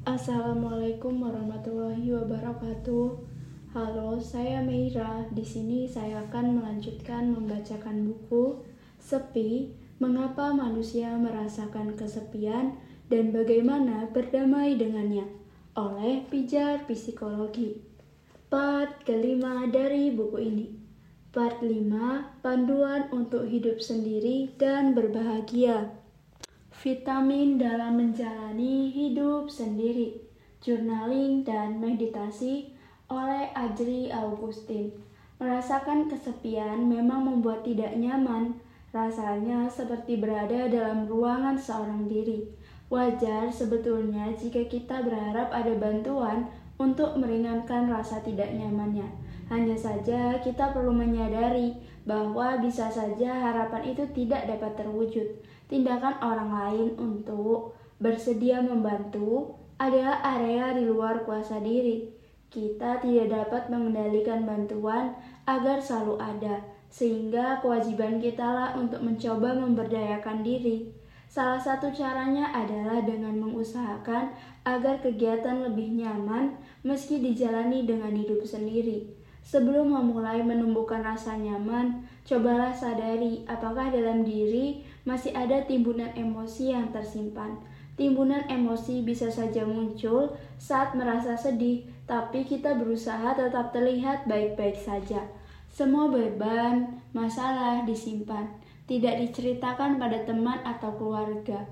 Assalamualaikum warahmatullahi wabarakatuh. Halo, saya Meira. Di sini saya akan melanjutkan membacakan buku Sepi, Mengapa Manusia Merasakan Kesepian dan Bagaimana Berdamai Dengannya oleh Pijar Psikologi. Part kelima dari buku ini. Part 5, Panduan Untuk Hidup Sendiri dan Berbahagia. Vitamin dalam menjalani hidup sendiri, journaling dan meditasi oleh Adri Agustin. Merasakan kesepian memang membuat tidak nyaman, rasanya seperti berada dalam ruangan seorang diri. Wajar sebetulnya jika kita berharap ada bantuan untuk meringankan rasa tidak nyamannya. Hanya saja kita perlu menyadari bahwa bisa saja harapan itu tidak dapat terwujud. Tindakan orang lain untuk bersedia membantu adalah area di luar kuasa diri. Kita tidak dapat mengendalikan bantuan agar selalu ada, sehingga kewajiban kitalah untuk mencoba memberdayakan diri. Salah satu caranya adalah dengan mengusahakan agar kegiatan lebih nyaman meski dijalani dengan hidup sendiri. Sebelum memulai menumbuhkan rasa nyaman, cobalah sadari apakah dalam diri masih ada timbunan emosi yang tersimpan. Timbunan emosi bisa saja muncul saat merasa sedih, tapi kita berusaha tetap terlihat baik-baik saja. Semua beban, masalah disimpan, tidak diceritakan pada teman atau keluarga.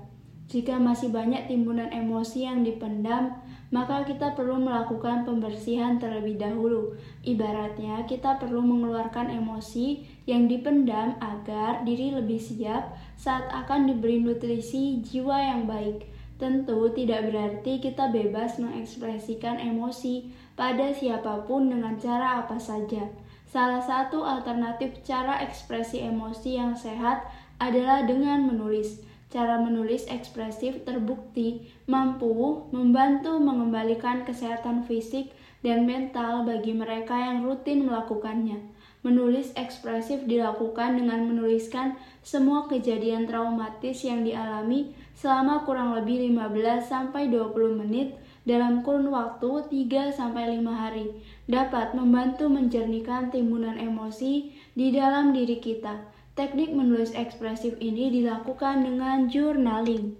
Jika masih banyak timbunan emosi yang dipendam, maka kita perlu melakukan pembersihan terlebih dahulu. Ibaratnya, kita perlu mengeluarkan emosi yang dipendam agar diri lebih siap saat akan diberi nutrisi jiwa yang baik. Tentu tidak berarti kita bebas mengekspresikan emosi pada siapapun dengan cara apa saja. Salah satu alternatif cara ekspresi emosi yang sehat adalah dengan menulis. Cara menulis ekspresif terbukti mampu membantu mengembalikan kesehatan fisik dan mental bagi mereka yang rutin melakukannya. Menulis ekspresif dilakukan dengan menuliskan semua kejadian traumatis yang dialami selama kurang lebih 15-20 menit dalam kurun waktu 3-5 hari, dapat membantu menjernihkan timbunan emosi di dalam diri kita. Teknik menulis ekspresif ini dilakukan dengan journaling.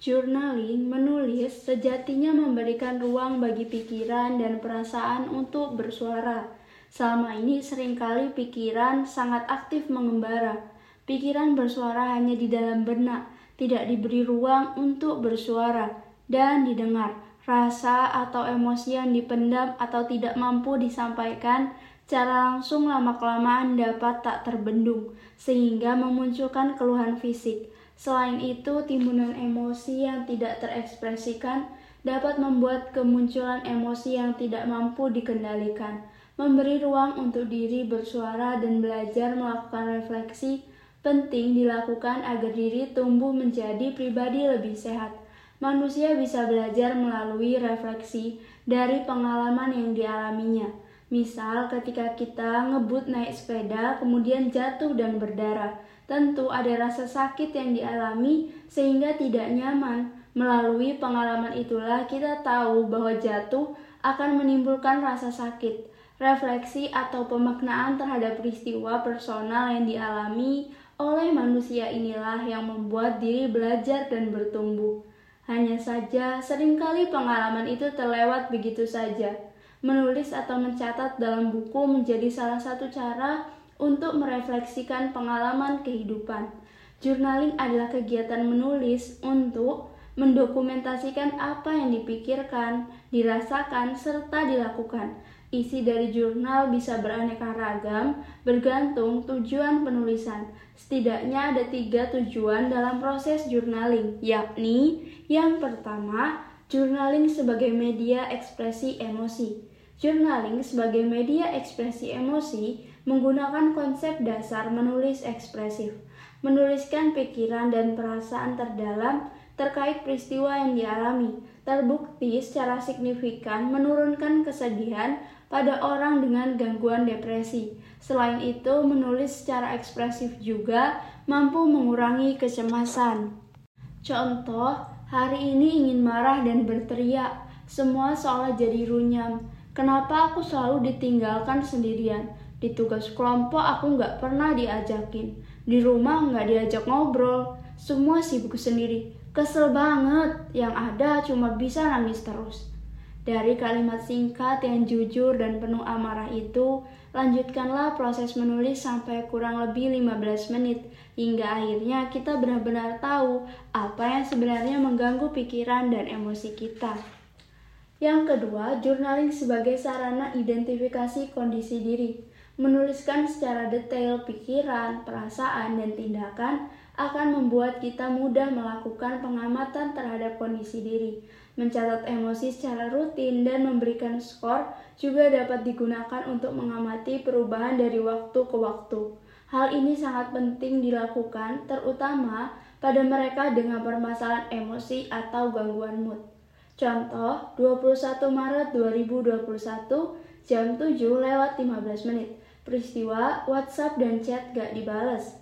Journaling, menulis, sejatinya memberikan ruang bagi pikiran dan perasaan untuk bersuara. Selama ini seringkali pikiran sangat aktif mengembara. Pikiran bersuara hanya di dalam benak, tidak diberi ruang untuk bersuara dan didengar. Rasa atau emosi yang dipendam atau tidak mampu disampaikan secara langsung lama-kelamaan dapat tak terbendung, sehingga memunculkan keluhan fisik. Selain itu, timbunan emosi yang tidak terekspresikan dapat membuat kemunculan emosi yang tidak mampu dikendalikan. Memberi ruang untuk diri bersuara dan belajar melakukan refleksi penting dilakukan agar diri tumbuh menjadi pribadi lebih sehat. Manusia bisa belajar melalui refleksi dari pengalaman yang dialaminya. Misal ketika kita ngebut naik sepeda kemudian jatuh dan berdarah, tentu ada rasa sakit yang dialami sehingga tidak nyaman. Melalui pengalaman itulah kita tahu bahwa jatuh akan menimbulkan rasa sakit. Refleksi atau pemaknaan terhadap peristiwa personal yang dialami oleh manusia inilah yang membuat diri belajar dan bertumbuh. Hanya saja seringkali pengalaman itu terlewat begitu saja. Menulis atau mencatat dalam buku menjadi salah satu cara untuk merefleksikan pengalaman kehidupan. Journaling adalah kegiatan menulis untuk mendokumentasikan apa yang dipikirkan, dirasakan, serta dilakukan. Isi dari jurnal bisa beraneka ragam, bergantung tujuan penulisan. Setidaknya ada 3 tujuan dalam proses journaling, yakni yang pertama, journaling sebagai media ekspresi emosi. Journaling sebagai media ekspresi emosi menggunakan konsep dasar menulis ekspresif, menuliskan pikiran dan perasaan terdalam terkait peristiwa yang dialami, terbukti secara signifikan menurunkan kesedihan pada orang dengan gangguan depresi. Selain itu, menulis secara ekspresif juga mampu mengurangi kecemasan. Contoh, Hari ini ingin marah dan berteriak. Semua seolah jadi runyam. Kenapa aku selalu ditinggalkan sendirian? Di tugas kelompok aku nggak pernah diajakin. Di rumah nggak diajak ngobrol. Semua sibuk sendiri. Kesel banget. Yang ada cuma bisa nangis terus. Dari kalimat singkat yang jujur dan penuh amarah itu, lanjutkanlah proses menulis sampai kurang lebih 15 menit, hingga akhirnya kita benar-benar tahu apa yang sebenarnya mengganggu pikiran dan emosi kita. Yang kedua, journaling sebagai sarana identifikasi kondisi diri. Menuliskan secara detail pikiran, perasaan, dan tindakan akan membuat kita mudah melakukan pengamatan terhadap kondisi diri. Mencatat emosi secara rutin dan memberikan skor juga dapat digunakan untuk mengamati perubahan dari waktu ke waktu. Hal ini sangat penting dilakukan, terutama pada mereka dengan permasalahan emosi atau gangguan mood. Contoh, 21 Maret 2021, jam 7:15. Peristiwa WhatsApp dan chat gak dibales.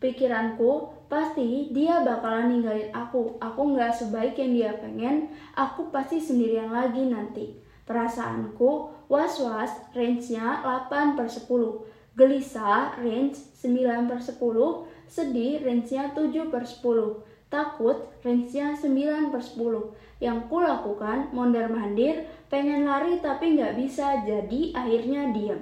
Pikiranku, pasti dia bakalan ninggalin aku. Aku nggak sebaik yang dia pengen. Aku pasti sendirian lagi nanti. Perasaanku, was-was, range-nya 8/10. Gelisah, range 9/10. Sedih, range-nya 7/10. Takut, range-nya 9/10. Yang kulakukan, mondar-mandir, pengen lari tapi nggak bisa, jadi akhirnya diam.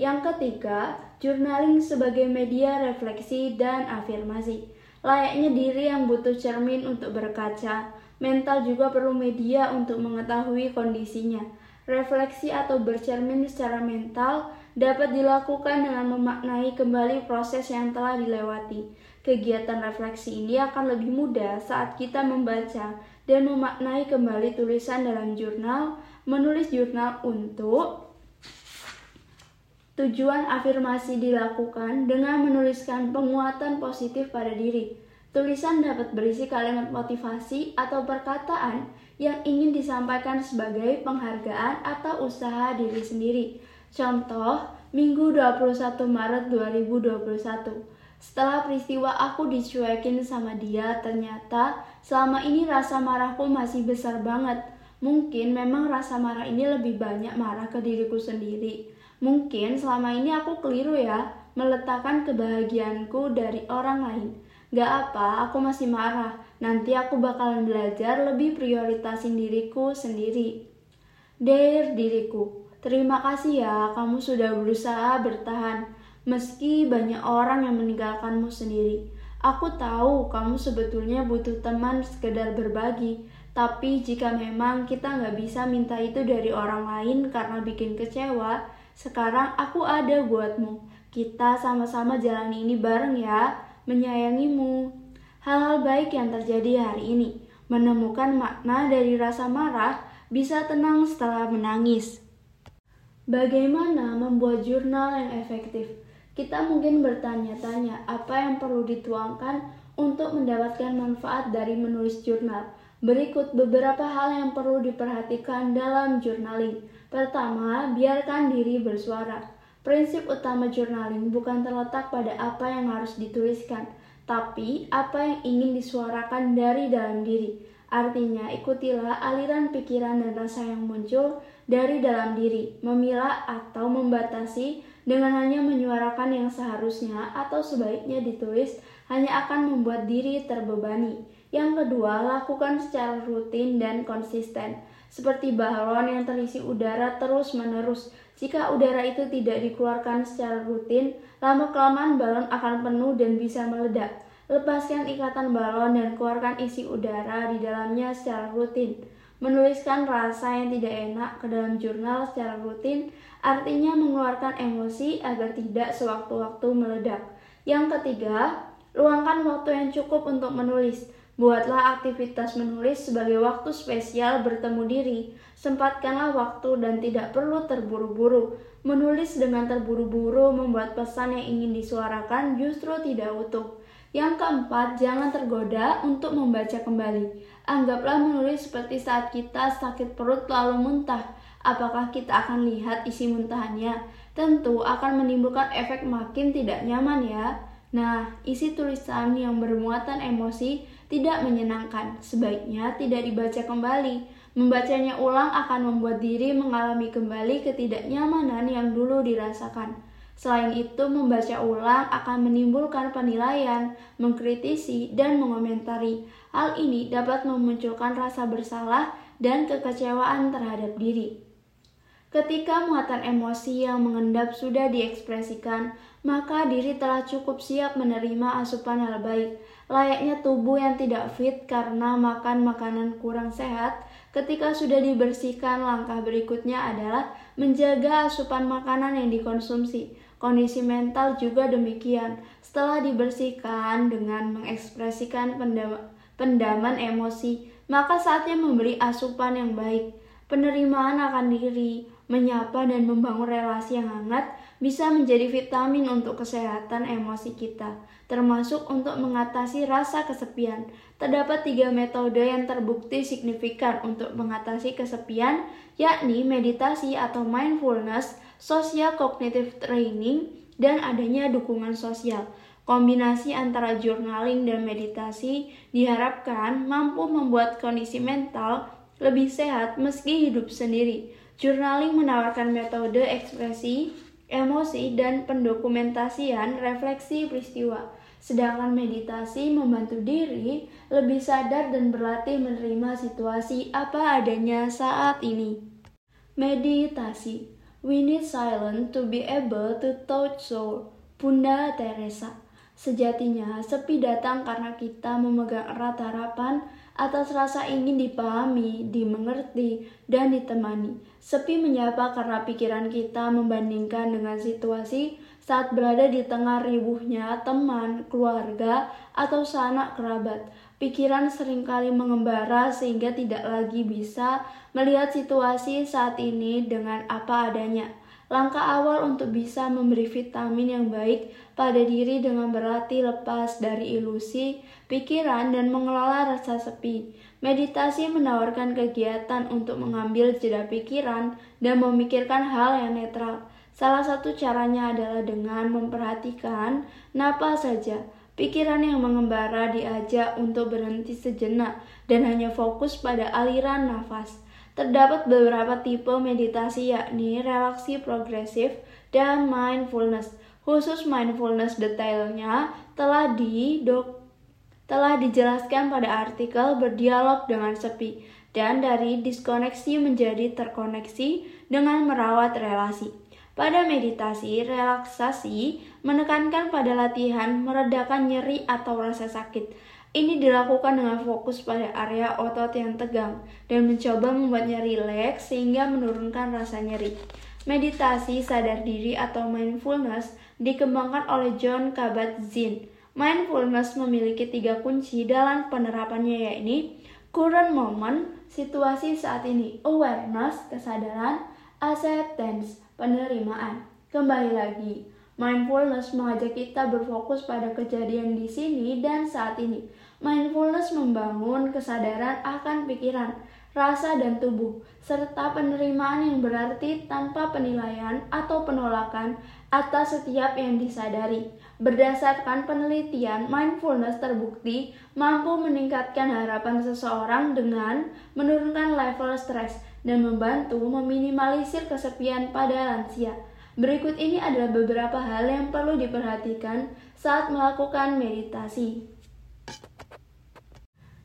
Yang ketiga, journaling sebagai media refleksi dan afirmasi. Layaknya diri yang butuh cermin untuk berkaca, mental juga perlu media untuk mengetahui kondisinya. Refleksi atau bercermin secara mental dapat dilakukan dengan memaknai kembali proses yang telah dilewati. Kegiatan refleksi ini akan lebih mudah saat kita membaca dan memaknai kembali tulisan dalam jurnal. Menulis jurnal untuk tujuan afirmasi dilakukan dengan menuliskan penguatan positif pada diri. Tulisan dapat berisi kalimat motivasi atau perkataan yang ingin disampaikan sebagai penghargaan atau usaha diri sendiri. Contoh, Minggu 21 Maret 2021. Setelah peristiwa aku dicuekin sama dia, ternyata selama ini rasa marahku masih besar banget. Mungkin memang rasa marah ini lebih banyak marah ke diriku sendiri. Mungkin selama ini aku keliru ya, meletakkan kebahagiaanku dari orang lain. Gak apa, aku masih marah. Nanti aku bakalan belajar lebih prioritasin diriku sendiri. Dear diriku, terima kasih ya kamu sudah berusaha bertahan. Meski banyak orang yang meninggalkanmu sendiri. Aku tahu kamu sebetulnya butuh teman sekedar berbagi. Tapi jika memang kita gak bisa minta itu dari orang lain karena bikin kecewa, sekarang aku ada buatmu. Kita sama-sama jalani ini bareng ya. Menyayangimu. Hal-hal baik yang terjadi hari ini. Menemukan makna dari rasa marah, bisa tenang setelah menangis. Bagaimana membuat jurnal yang efektif? Kita mungkin bertanya-tanya apa yang perlu dituangkan untuk mendapatkan manfaat dari menulis jurnal. Berikut beberapa hal yang perlu diperhatikan dalam journaling. Pertama, biarkan diri bersuara. Prinsip utama journaling bukan terletak pada apa yang harus dituliskan, tapi apa yang ingin disuarakan dari dalam diri. Artinya, ikutilah aliran pikiran dan rasa yang muncul dari dalam diri, memilah atau membatasi dengan hanya menyuarakan yang seharusnya atau sebaiknya ditulis hanya akan membuat diri terbebani. Yang kedua, lakukan secara rutin dan konsisten. Seperti balon yang terisi udara terus-menerus. Jika udara itu tidak dikeluarkan secara rutin, lama-kelamaan balon akan penuh dan bisa meledak. Lepaskan ikatan balon dan keluarkan isi udara di dalamnya secara rutin. Menuliskan rasa yang tidak enak ke dalam jurnal secara rutin, artinya mengeluarkan emosi agar tidak sewaktu-waktu meledak. Yang ketiga, luangkan waktu yang cukup untuk menulis. Buatlah aktivitas menulis sebagai waktu spesial bertemu diri. Sempatkanlah waktu dan tidak perlu terburu-buru. Menulis dengan terburu-buru membuat pesan yang ingin disuarakan justru tidak utuh. Yang keempat, jangan tergoda untuk membaca kembali. Anggaplah menulis seperti saat kita sakit perut lalu muntah. Apakah kita akan lihat isi muntahannya? Tentu akan menimbulkan efek makin tidak nyaman ya. Nah, isi tulisan yang bermuatan emosi tidak menyenangkan. Sebaiknya tidak dibaca kembali. Membacanya ulang akan membuat diri mengalami kembali ketidaknyamanan yang dulu dirasakan. Selain itu, membaca ulang akan menimbulkan penilaian, mengkritisi, dan mengomentari. Hal ini dapat memunculkan rasa bersalah dan kekecewaan terhadap diri. Ketika muatan emosi yang mengendap sudah diekspresikan, maka diri telah cukup siap menerima asupan hal baik. Layaknya tubuh yang tidak fit karena makan makanan kurang sehat, ketika sudah dibersihkan, langkah berikutnya adalah menjaga asupan makanan yang dikonsumsi. Kondisi mental juga demikian. Setelah dibersihkan dengan mengekspresikan pendaman emosi, maka saatnya memberi asupan yang baik. Penerimaan akan diri, menyapa dan membangun relasi yang hangat bisa menjadi vitamin untuk kesehatan emosi kita, termasuk untuk mengatasi rasa kesepian. Terdapat 3 metode yang terbukti signifikan untuk mengatasi kesepian, yakni meditasi atau mindfulness, social cognitive training, dan adanya dukungan sosial. Kombinasi antara journaling dan meditasi diharapkan mampu membuat kondisi mental lebih sehat meski hidup sendiri. Journaling menawarkan metode ekspresi, emosi, dan pendokumentasian refleksi peristiwa. Sedangkan meditasi membantu diri lebih sadar dan berlatih menerima situasi apa adanya saat ini. Meditasi. We need silence to be able to touch soul. Bunda Teresa. Sejatinya, sepi datang karena kita memegang erat harapan atas rasa ingin dipahami, dimengerti, dan ditemani. Sepi menyapa karena pikiran kita membandingkan dengan situasi saat berada di tengah ribuhnya teman, keluarga, atau sanak kerabat. Pikiran seringkali mengembara sehingga tidak lagi bisa melihat situasi saat ini dengan apa adanya. Langkah awal untuk bisa memberi vitamin yang baik pada diri dengan berlatih lepas dari ilusi, pikiran, dan mengelola rasa sepi. Meditasi menawarkan kegiatan untuk mengambil jeda pikiran dan memikirkan hal yang netral. Salah satu caranya adalah dengan memperhatikan napas saja. Pikiran yang mengembara diajak untuk berhenti sejenak dan hanya fokus pada aliran nafas. Terdapat beberapa tipe meditasi, yakni relaksi progresif dan mindfulness. Khusus mindfulness, detailnya telah dijelaskan pada artikel Berdialog dengan Sepi, dan dari diskoneksi menjadi terkoneksi dengan merawat relasi. Pada meditasi, relaksasi menekankan pada latihan meredakan nyeri atau rasa sakit. Ini dilakukan dengan fokus pada area otot yang tegang dan mencoba membuatnya rileks sehingga menurunkan rasa nyeri. Meditasi sadar diri atau mindfulness dikembangkan oleh Jon Kabat-Zinn. Mindfulness memiliki 3 kunci dalam penerapannya, yaitu current moment, situasi saat ini, awareness, kesadaran, acceptance, penerimaan. Kembali lagi, mindfulness mengajak kita berfokus pada kejadian di sini dan saat ini. Mindfulness membangun kesadaran akan pikiran, rasa, dan tubuh, serta penerimaan yang berarti tanpa penilaian atau penolakan atas setiap yang disadari. Berdasarkan penelitian, mindfulness terbukti mampu meningkatkan harapan seseorang dengan menurunkan level stres dan membantu meminimalisir kesepian pada lansia. Berikut ini adalah beberapa hal yang perlu diperhatikan saat melakukan meditasi.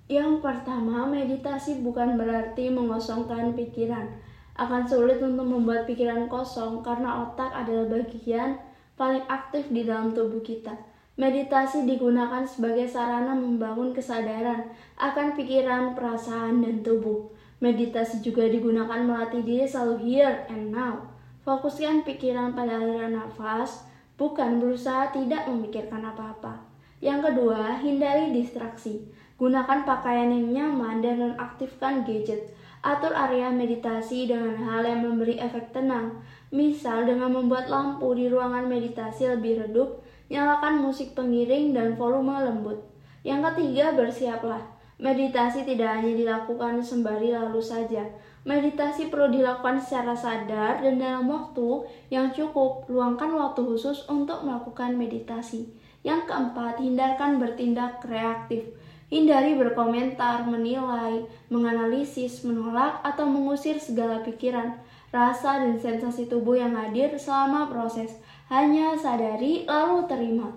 Yang pertama, meditasi bukan berarti mengosongkan pikiran. Akan sulit untuk membuat pikiran kosong karena otak adalah bagian paling aktif di dalam tubuh kita. Meditasi digunakan sebagai sarana membangun kesadaran akan pikiran, perasaan, dan tubuh. Meditasi juga digunakan melatih diri selalu here and now. Fokuskan pikiran pada aliran nafas, bukan berusaha tidak memikirkan apa-apa. Yang kedua, hindari distraksi. Gunakan pakaian yang nyaman dan nonaktifkan gadget. Atur area meditasi dengan hal yang memberi efek tenang. Misal dengan membuat lampu di ruangan meditasi lebih redup, nyalakan musik pengiring dan volume lembut. Yang ketiga, bersiaplah. Meditasi tidak hanya dilakukan sembari lalu saja. Meditasi perlu dilakukan secara sadar dan dalam waktu yang cukup. Luangkan waktu khusus untuk melakukan meditasi. Yang keempat, hindarkan bertindak reaktif. Hindari berkomentar, menilai, menganalisis, menolak, atau mengusir segala pikiran, rasa, dan sensasi tubuh yang hadir selama proses. Hanya sadari, lalu terima.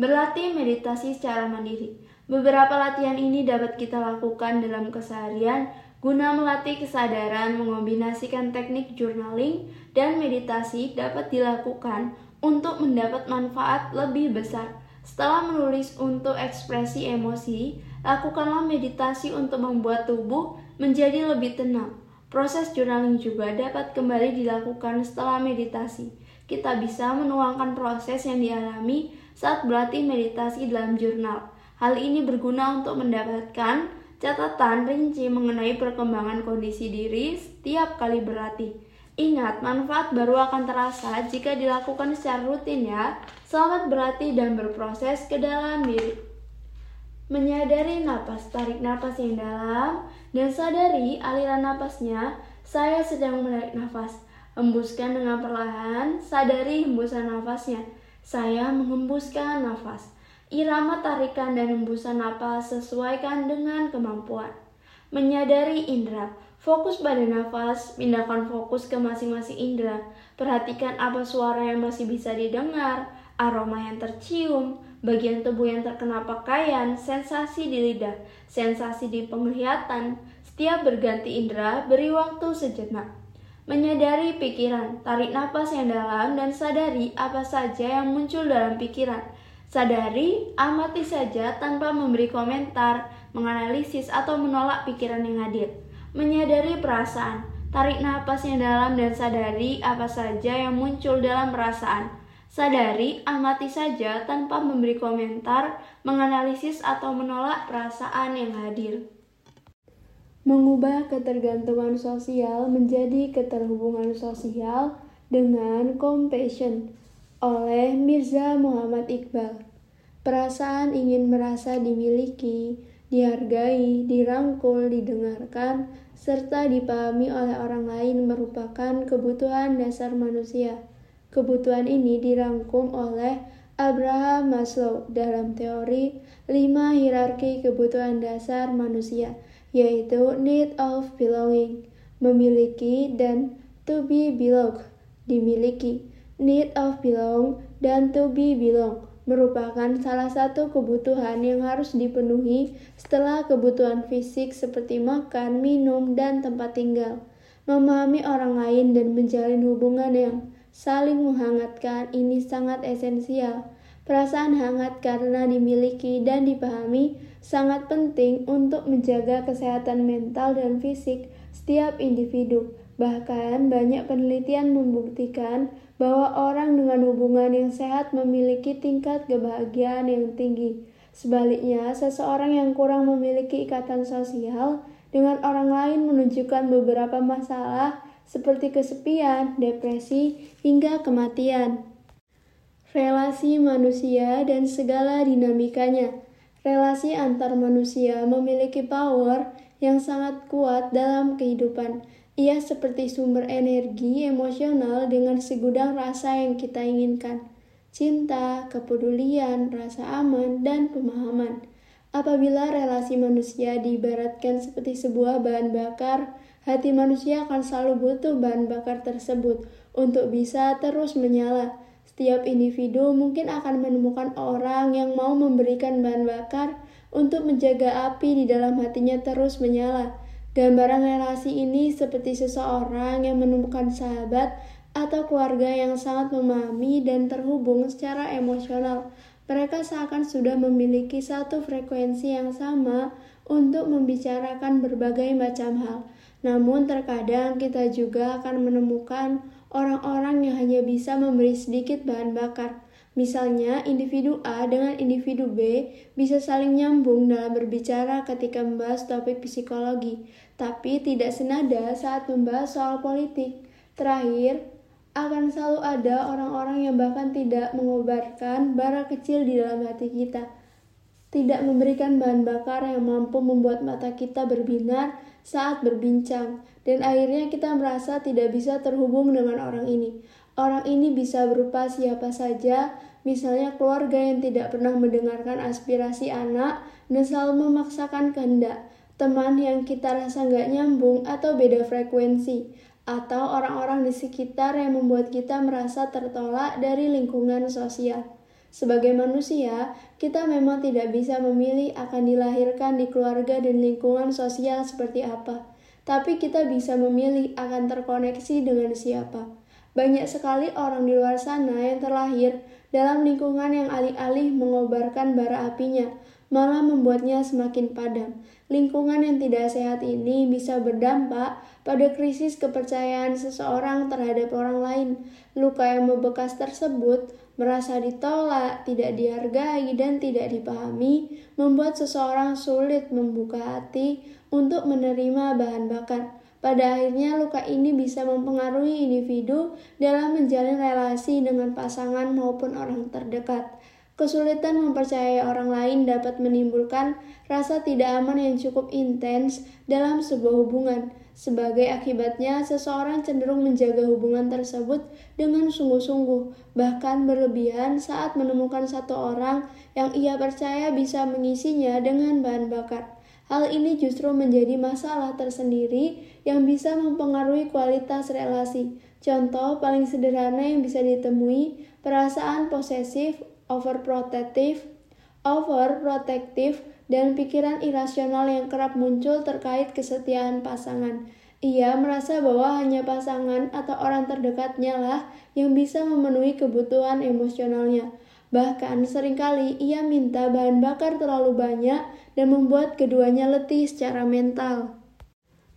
Berlatih meditasi secara mandiri. Beberapa latihan ini dapat kita lakukan dalam keseharian guna melatih kesadaran. Mengombinasikan teknik journaling dan meditasi dapat dilakukan untuk mendapat manfaat lebih besar. Setelah menulis untuk ekspresi emosi, lakukanlah meditasi untuk membuat tubuh menjadi lebih tenang. Proses journaling juga dapat kembali dilakukan setelah meditasi. Kita bisa menuangkan proses yang dialami saat berlatih meditasi dalam jurnal. Hal ini berguna untuk mendapatkan catatan rinci mengenai perkembangan kondisi diri setiap kali berlatih. Ingat, manfaat baru akan terasa jika dilakukan secara rutin ya. Selamat berlatih dan berproses ke dalam diri. Menyadari napas, tarik napas yang dalam dan sadari aliran napasnya. Saya sedang menarik nafas. Hembuskan dengan perlahan, sadari hembusan nafasnya. Saya menghembuskan nafas. Irama tarikan dan hembusan napas sesuaikan dengan kemampuan. Menyadari indera. Fokus pada nafas, pindahkan fokus ke masing-masing indera. Perhatikan apa suara yang masih bisa didengar, aroma yang tercium, bagian tubuh yang terkena pakaian, sensasi di lidah, sensasi di penglihatan. Setiap berganti indera, beri waktu sejenak. Menyadari pikiran, tarik nafas yang dalam dan sadari apa saja yang muncul dalam pikiran. Sadari, amati saja tanpa memberi komentar, menganalisis atau menolak pikiran yang hadir. Menyadari perasaan, tarik napas yang dalam dan sadari apa saja yang muncul dalam perasaan. Sadari, amati saja tanpa memberi komentar, menganalisis atau menolak perasaan yang hadir. Mengubah ketergantungan sosial menjadi keterhubungan sosial dengan compassion oleh Mirza Muhammad Iqbal. Perasaan ingin merasa dimiliki, dihargai, dirangkul, didengarkan, serta dipahami oleh orang lain merupakan kebutuhan dasar manusia. Kebutuhan ini dirangkum oleh Abraham Maslow dalam teori 5 hierarki kebutuhan dasar manusia, yaitu need of belonging, memiliki, dan to be belonged, dimiliki. Need of belong dan to be belonged merupakan salah satu kebutuhan yang harus dipenuhi setelah kebutuhan fisik seperti makan, minum, dan tempat tinggal. Memahami orang lain dan menjalin hubungan yang saling menghangatkan ini sangat esensial. Perasaan hangat karena dimiliki dan dipahami sangat penting untuk menjaga kesehatan mental dan fisik setiap individu. Bahkan banyak penelitian membuktikan bahwa orang dengan hubungan yang sehat memiliki tingkat kebahagiaan yang tinggi. Sebaliknya, seseorang yang kurang memiliki ikatan sosial dengan orang lain menunjukkan beberapa masalah seperti kesepian, depresi, hingga kematian. Relasi manusia dan segala dinamikanya. Relasi antar manusia memiliki power yang sangat kuat dalam kehidupan. Ia seperti sumber energi emosional dengan segudang rasa yang kita inginkan. Cinta, kepedulian, rasa aman, dan pemahaman. Apabila relasi manusia diibaratkan seperti sebuah bahan bakar, hati manusia akan selalu butuh bahan bakar tersebut untuk bisa terus menyala. Setiap individu mungkin akan menemukan orang yang mau memberikan bahan bakar untuk menjaga api di dalam hatinya terus menyala. Gambaran relasi ini seperti seseorang yang menemukan sahabat atau keluarga yang sangat memahami dan terhubung secara emosional. Mereka seakan sudah memiliki satu frekuensi yang sama untuk membicarakan berbagai macam hal. Namun terkadang kita juga akan menemukan orang-orang yang hanya bisa memberi sedikit bahan bakar. Misalnya, individu A dengan individu B bisa saling nyambung dalam berbicara ketika membahas topik psikologi, tapi tidak senada saat membahas soal politik. Terakhir, akan selalu ada orang-orang yang bahkan tidak mengobarkan bara kecil di dalam hati kita. Tidak memberikan bahan bakar yang mampu membuat mata kita berbinar saat berbincang, dan akhirnya kita merasa tidak bisa terhubung dengan orang ini. Orang ini bisa berupa siapa saja, misalnya keluarga yang tidak pernah mendengarkan aspirasi anak dan selalu memaksakan kehendak, teman yang kita rasa nggak nyambung atau beda frekuensi, atau orang-orang di sekitar yang membuat kita merasa tertolak dari lingkungan sosial. Sebagai manusia, kita memang tidak bisa memilih akan dilahirkan di keluarga dan lingkungan sosial seperti apa. Tapi kita bisa memilih akan terkoneksi dengan siapa. Banyak sekali orang di luar sana yang terlahir dalam lingkungan yang alih-alih mengobarkan bara apinya, malah membuatnya semakin padam. Lingkungan yang tidak sehat ini bisa berdampak pada krisis kepercayaan seseorang terhadap orang lain. Luka yang membekas tersebut merasa ditolak, tidak dihargai, dan tidak dipahami, membuat seseorang sulit membuka hati untuk menerima bahan bakar. Pada akhirnya, luka ini bisa mempengaruhi individu dalam menjalin relasi dengan pasangan maupun orang terdekat. Kesulitan mempercayai orang lain dapat menimbulkan rasa tidak aman yang cukup intens dalam sebuah hubungan. Sebagai akibatnya, seseorang cenderung menjaga hubungan tersebut dengan sungguh-sungguh, bahkan berlebihan saat menemukan satu orang yang ia percaya bisa mengisinya dengan bahan bakar. Hal ini justru menjadi masalah tersendiri yang bisa mempengaruhi kualitas relasi. Contoh paling sederhana yang bisa ditemui, perasaan posesif, overprotective, dan pikiran irasional yang kerap muncul terkait kesetiaan pasangan. Ia merasa bahwa hanya pasangan atau orang terdekatnya lah yang bisa memenuhi kebutuhan emosionalnya. Bahkan seringkali ia minta bahan bakar terlalu banyak dan membuat keduanya letih secara mental.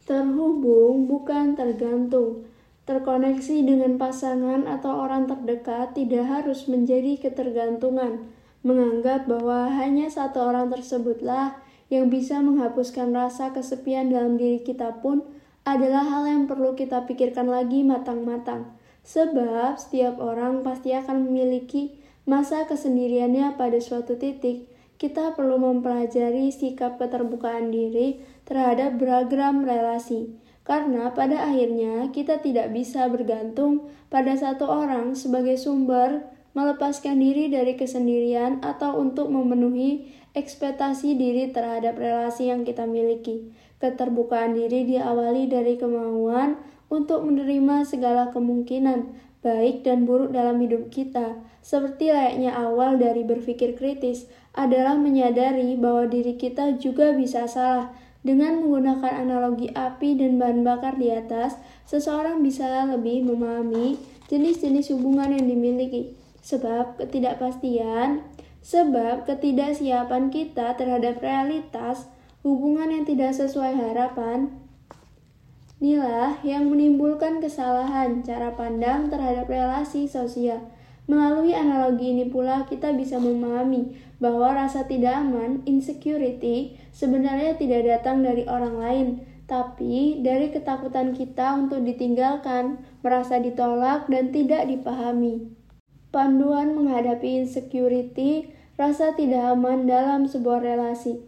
Terhubung bukan tergantung. Terkoneksi dengan pasangan atau orang terdekat tidak harus menjadi ketergantungan. Menganggap bahwa hanya satu orang tersebutlah yang bisa menghapuskan rasa kesepian dalam diri kita pun adalah hal yang perlu kita pikirkan lagi matang-matang. Sebab setiap orang pasti akan memiliki masa kesendiriannya pada suatu titik. Kita perlu mempelajari sikap keterbukaan diri terhadap beragam relasi. Karena pada akhirnya kita tidak bisa bergantung pada satu orang sebagai sumber melepaskan diri dari kesendirian atau untuk memenuhi ekspektasi diri terhadap relasi yang kita miliki. Keterbukaan diri diawali dari kemauan untuk menerima segala kemungkinan, baik dan buruk dalam hidup kita. Seperti layaknya awal dari berpikir kritis adalah menyadari bahwa diri kita juga bisa salah. Dengan menggunakan analogi api dan bahan bakar di atas, seseorang bisa lebih memahami jenis-jenis hubungan yang dimiliki. Sebab ketidaksiapan kita terhadap realitas, hubungan yang tidak sesuai harapan, inilah yang menimbulkan kesalahan cara pandang terhadap relasi sosial. Melalui analogi ini pula kita bisa memahami bahwa rasa tidak aman, insecurity, sebenarnya tidak datang dari orang lain, tapi dari ketakutan kita untuk ditinggalkan, merasa ditolak, dan tidak dipahami. Panduan menghadapi insecurity, rasa tidak aman dalam sebuah relasi.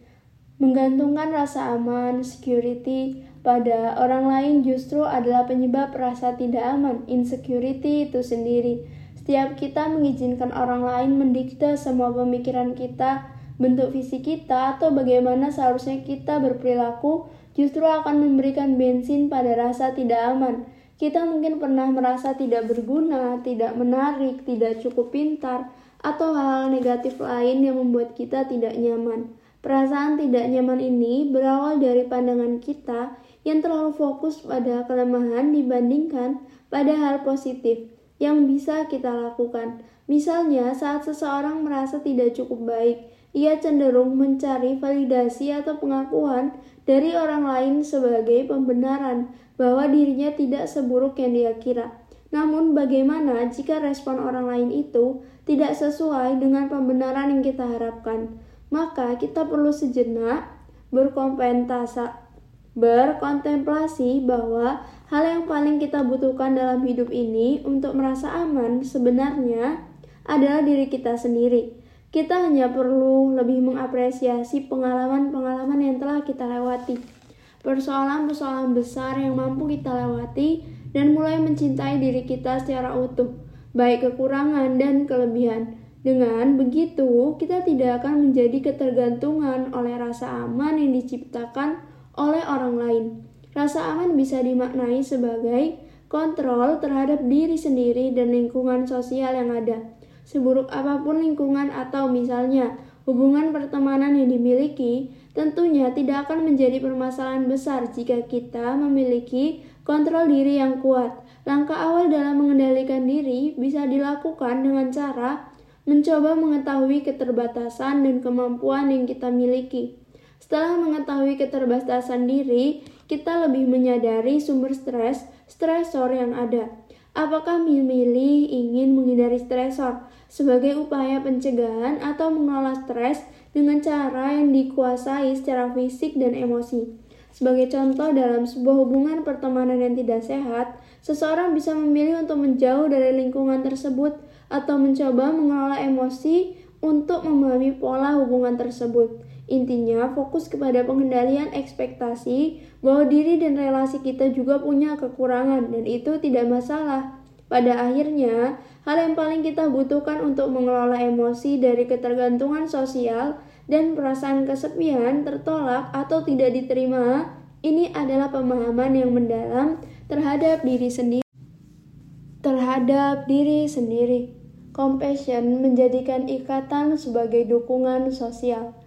Menggantungkan rasa aman, security, pada orang lain justru adalah penyebab rasa tidak aman, insecurity itu sendiri. Setiap kita mengizinkan orang lain mendikte semua pemikiran kita, bentuk fisik kita, atau bagaimana seharusnya kita berperilaku, justru akan memberikan bensin pada rasa tidak aman. Kita mungkin pernah merasa tidak berguna, tidak menarik, tidak cukup pintar, atau hal-hal negatif lain yang membuat kita tidak nyaman. Perasaan tidak nyaman ini berawal dari pandangan kita yang terlalu fokus pada kelemahan dibandingkan pada hal positif yang bisa kita lakukan. Misalnya, saat seseorang merasa tidak cukup baik, ia cenderung mencari validasi atau pengakuan dari orang lain sebagai pembenaran bahwa dirinya tidak seburuk yang dia kira. Namun, bagaimana jika respon orang lain itu tidak sesuai dengan pembenaran yang kita harapkan? Maka, kita perlu sejenak berkontemplasi bahwa hal yang paling kita butuhkan dalam hidup ini untuk merasa aman sebenarnya adalah diri kita sendiri. Kita hanya perlu lebih mengapresiasi pengalaman-pengalaman yang telah kita lewati, persoalan-persoalan besar yang mampu kita lewati, dan mulai mencintai diri kita secara utuh, baik kekurangan dan kelebihan. Dengan begitu, kita tidak akan menjadi ketergantungan oleh rasa aman yang diciptakan oleh orang lain. Rasa aman bisa dimaknai sebagai kontrol terhadap diri sendiri dan lingkungan sosial yang ada. Seburuk apapun lingkungan atau misalnya hubungan pertemanan yang dimiliki, tentunya tidak akan menjadi permasalahan besar jika kita memiliki kontrol diri yang kuat. Langkah awal dalam mengendalikan diri bisa dilakukan dengan cara mencoba mengetahui keterbatasan dan kemampuan yang kita miliki. Setelah mengetahui keterbatasan diri, kita lebih menyadari sumber stresor yang ada. Apakah Mihaly ingin menghindari stresor sebagai upaya pencegahan atau mengelola stres dengan cara yang dikuasai secara fisik dan emosi? Sebagai contoh, dalam sebuah hubungan pertemanan yang tidak sehat, seseorang bisa memilih untuk menjauh dari lingkungan tersebut atau mencoba mengelola emosi untuk memahami pola hubungan tersebut. Intinya, fokus kepada pengendalian ekspektasi bahwa diri dan relasi kita juga punya kekurangan dan itu tidak masalah. Pada akhirnya, hal yang paling kita butuhkan untuk mengelola emosi dari ketergantungan sosial dan perasaan kesepian, tertolak, atau tidak diterima, ini adalah pemahaman yang mendalam terhadap diri sendiri. Compassion menjadikan ikatan sebagai dukungan sosial.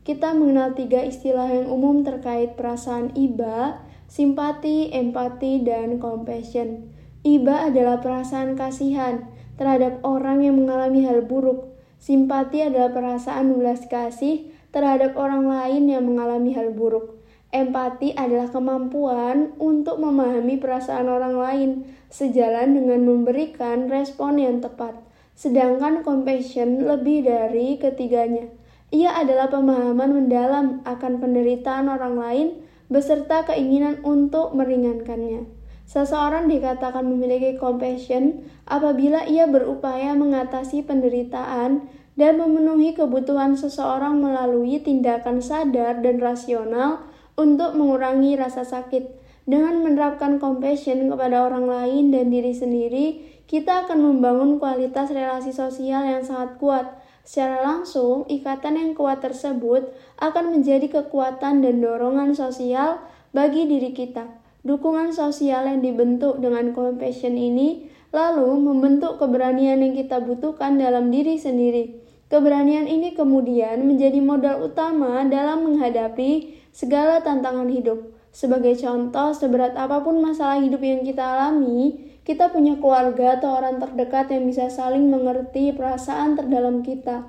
Kita mengenal 3 istilah yang umum terkait perasaan iba, simpati, empati, dan compassion. Iba adalah perasaan kasihan terhadap orang yang mengalami hal buruk. Simpati adalah perasaan belas kasih terhadap orang lain yang mengalami hal buruk. Empati adalah kemampuan untuk memahami perasaan orang lain sejalan dengan memberikan respon yang tepat. Sedangkan compassion lebih dari ketiganya. Ia adalah pemahaman mendalam akan penderitaan orang lain beserta keinginan untuk meringankannya. Seseorang dikatakan memiliki compassion apabila ia berupaya mengatasi penderitaan dan memenuhi kebutuhan seseorang melalui tindakan sadar dan rasional untuk mengurangi rasa sakit. Dengan menerapkan compassion kepada orang lain dan diri sendiri, kita akan membangun kualitas relasi sosial yang sangat kuat. Secara langsung, ikatan yang kuat tersebut akan menjadi kekuatan dan dorongan sosial bagi diri kita. Dukungan sosial yang dibentuk dengan compassion ini lalu membentuk keberanian yang kita butuhkan dalam diri sendiri. Keberanian ini kemudian menjadi modal utama dalam menghadapi segala tantangan hidup. Sebagai contoh, seberat apapun masalah hidup yang kita alami, kita punya keluarga atau orang terdekat yang bisa saling mengerti perasaan terdalam kita.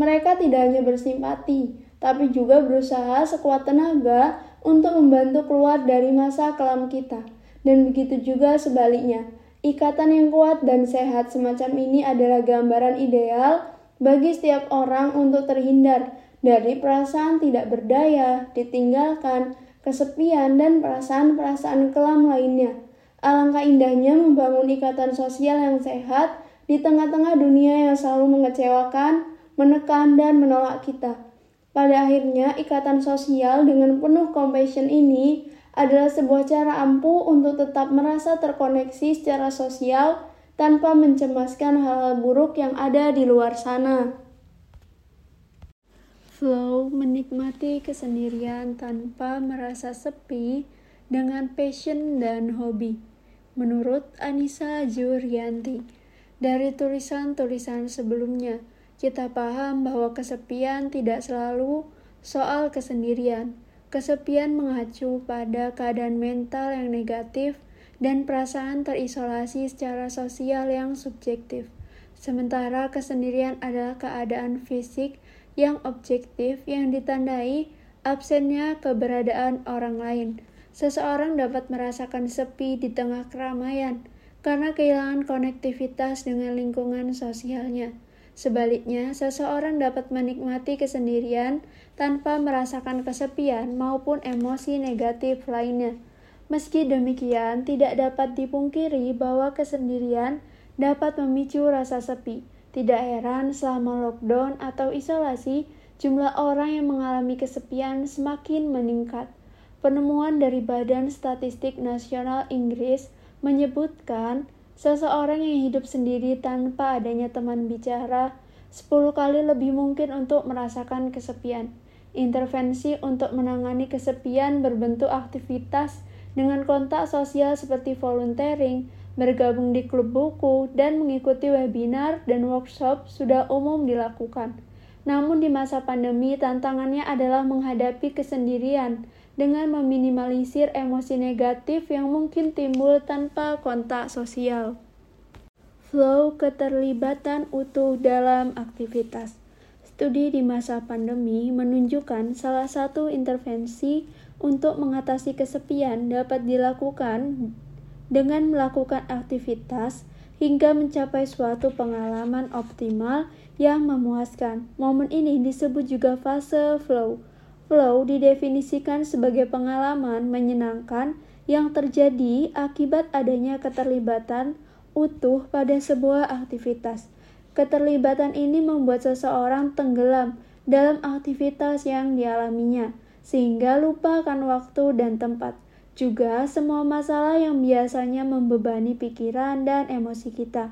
Mereka tidak hanya bersimpati, tapi juga berusaha sekuat tenaga untuk membantu keluar dari masa kelam kita. Dan begitu juga sebaliknya. Ikatan yang kuat dan sehat semacam ini adalah gambaran ideal bagi setiap orang untuk terhindar dari perasaan tidak berdaya, ditinggalkan, kesepian, dan perasaan-perasaan kelam lainnya. Alangkah indahnya membangun ikatan sosial yang sehat di tengah-tengah dunia yang selalu mengecewakan, menekan, dan menolak kita. Pada akhirnya, ikatan sosial dengan penuh compassion ini adalah sebuah cara ampuh untuk tetap merasa terkoneksi secara sosial tanpa mencemaskan hal-hal buruk yang ada di luar sana. Flow menikmati kesendirian tanpa merasa sepi dengan passion dan hobi. Menurut Anisa Jurianti, dari tulisan-tulisan sebelumnya, kita paham bahwa kesepian tidak selalu soal kesendirian. Kesepian mengacu pada keadaan mental yang negatif dan perasaan terisolasi secara sosial yang subjektif. Sementara kesendirian adalah keadaan fisik yang objektif yang ditandai absennya keberadaan orang lain. Seseorang dapat merasakan sepi di tengah keramaian karena kehilangan konektivitas dengan lingkungan sosialnya. Sebaliknya, seseorang dapat menikmati kesendirian tanpa merasakan kesepian maupun emosi negatif lainnya. Meski demikian, tidak dapat dipungkiri bahwa kesendirian dapat memicu rasa sepi. Tidak heran selama lockdown atau isolasi, jumlah orang yang mengalami kesepian semakin meningkat. Penemuan dari Badan Statistik Nasional Inggris menyebutkan, seseorang yang hidup sendiri tanpa adanya teman bicara 10 kali lebih mungkin untuk merasakan kesepian. Intervensi untuk menangani kesepian berbentuk aktivitas dengan kontak sosial seperti volunteering, bergabung di klub buku, dan mengikuti webinar dan workshop sudah umum dilakukan. Namun di masa pandemi, tantangannya adalah menghadapi kesendirian dengan meminimalisir emosi negatif yang mungkin timbul tanpa kontak sosial. Flow keterlibatan utuh dalam aktivitas. Studi di masa pandemi menunjukkan salah satu intervensi untuk mengatasi kesepian dapat dilakukan dengan melakukan aktivitas hingga mencapai suatu pengalaman optimal yang memuaskan. Momen ini disebut juga fase flow. Flow didefinisikan sebagai pengalaman menyenangkan yang terjadi akibat adanya keterlibatan utuh pada sebuah aktivitas. Keterlibatan ini membuat seseorang tenggelam dalam aktivitas yang dialaminya, sehingga lupakan waktu dan tempat. Juga semua masalah yang biasanya membebani pikiran dan emosi kita.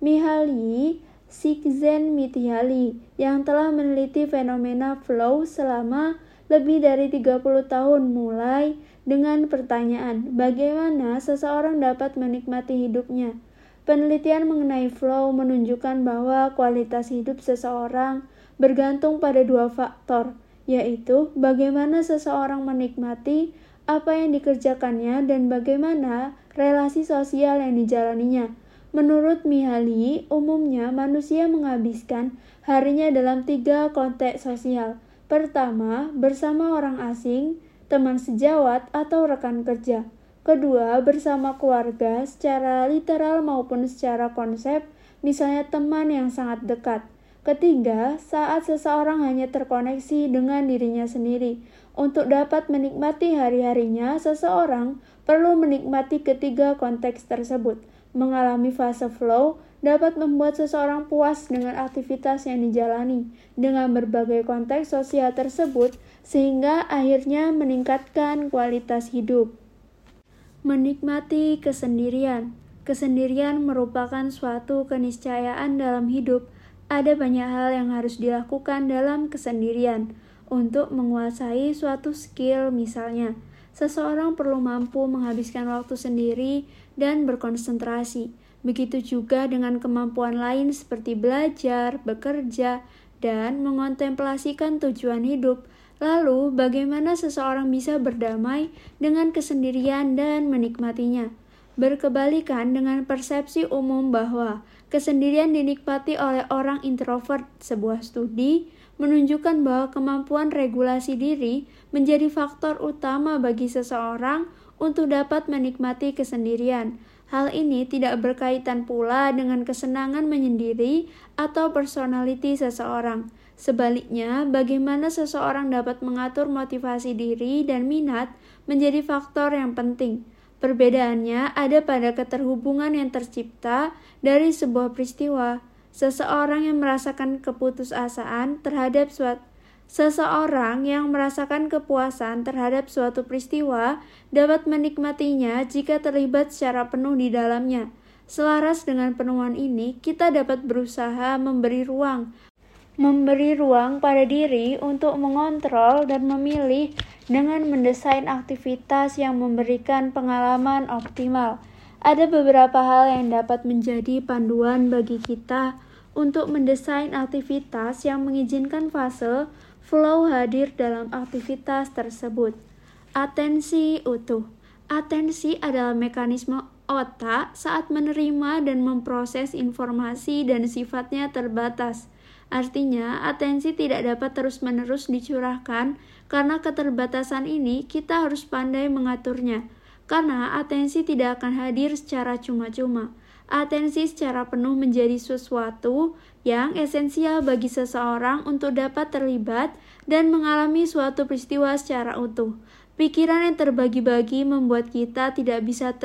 Mihaly Csikszentmihalyi yang telah meneliti fenomena flow selama lebih dari 30 tahun mulai dengan pertanyaan, bagaimana seseorang dapat menikmati hidupnya? Penelitian mengenai flow menunjukkan bahwa kualitas hidup seseorang bergantung pada dua faktor, yaitu bagaimana seseorang menikmati apa yang dikerjakannya dan bagaimana relasi sosial yang dijalaninya. Menurut Mihaly, umumnya manusia menghabiskan harinya dalam 3 konteks sosial. Pertama, bersama orang asing, teman sejawat, atau rekan kerja. Kedua, bersama keluarga secara literal maupun secara konsep, misalnya teman yang sangat dekat. Ketiga, saat seseorang hanya terkoneksi dengan dirinya sendiri. Untuk dapat menikmati hari-harinya, seseorang perlu menikmati ketiga konteks tersebut. Mengalami fase flow dapat membuat seseorang puas dengan aktivitas yang dijalani dengan berbagai konteks sosial tersebut, sehingga akhirnya meningkatkan kualitas hidup. Menikmati kesendirian. Kesendirian merupakan suatu keniscayaan dalam hidup. Ada banyak hal yang harus dilakukan dalam kesendirian untuk menguasai suatu skill, misalnya. Seseorang perlu mampu menghabiskan waktu sendiri dan berkonsentrasi. Begitu juga dengan kemampuan lain seperti belajar, bekerja, dan mengontemplasikan tujuan hidup. Lalu, bagaimana seseorang bisa berdamai dengan kesendirian dan menikmatinya? Berkebalikan dengan persepsi umum bahwa kesendirian dinikmati oleh orang introvert, sebuah studi menunjukkan bahwa kemampuan regulasi diri menjadi faktor utama bagi seseorang untuk dapat menikmati kesendirian. Hal ini tidak berkaitan pula dengan kesenangan menyendiri atau personality seseorang. Sebaliknya, bagaimana seseorang dapat mengatur motivasi diri dan minat menjadi faktor yang penting. Perbedaannya ada pada keterhubungan yang tercipta dari sebuah peristiwa. Seseorang yang merasakan kepuasan terhadap suatu peristiwa dapat menikmatinya jika terlibat secara penuh di dalamnya. Selaras dengan penuhan ini, kita dapat berusaha memberi ruang pada diri untuk mengontrol dan memilih dengan mendesain aktivitas yang memberikan pengalaman optimal. Ada beberapa hal yang dapat menjadi panduan bagi kita untuk mendesain aktivitas yang mengizinkan fase flow hadir dalam aktivitas tersebut. Atensi utuh. Atensi adalah mekanisme otak saat menerima dan memproses informasi dan sifatnya terbatas. Artinya, atensi tidak dapat terus-menerus dicurahkan. Karena keterbatasan ini, kita harus pandai mengaturnya. Karena atensi tidak akan hadir secara cuma-cuma. Atensi secara penuh menjadi sesuatu yang esensial bagi seseorang untuk dapat terlibat dan mengalami suatu peristiwa secara utuh. Pikiran yang terbagi-bagi membuat kita tidak bisa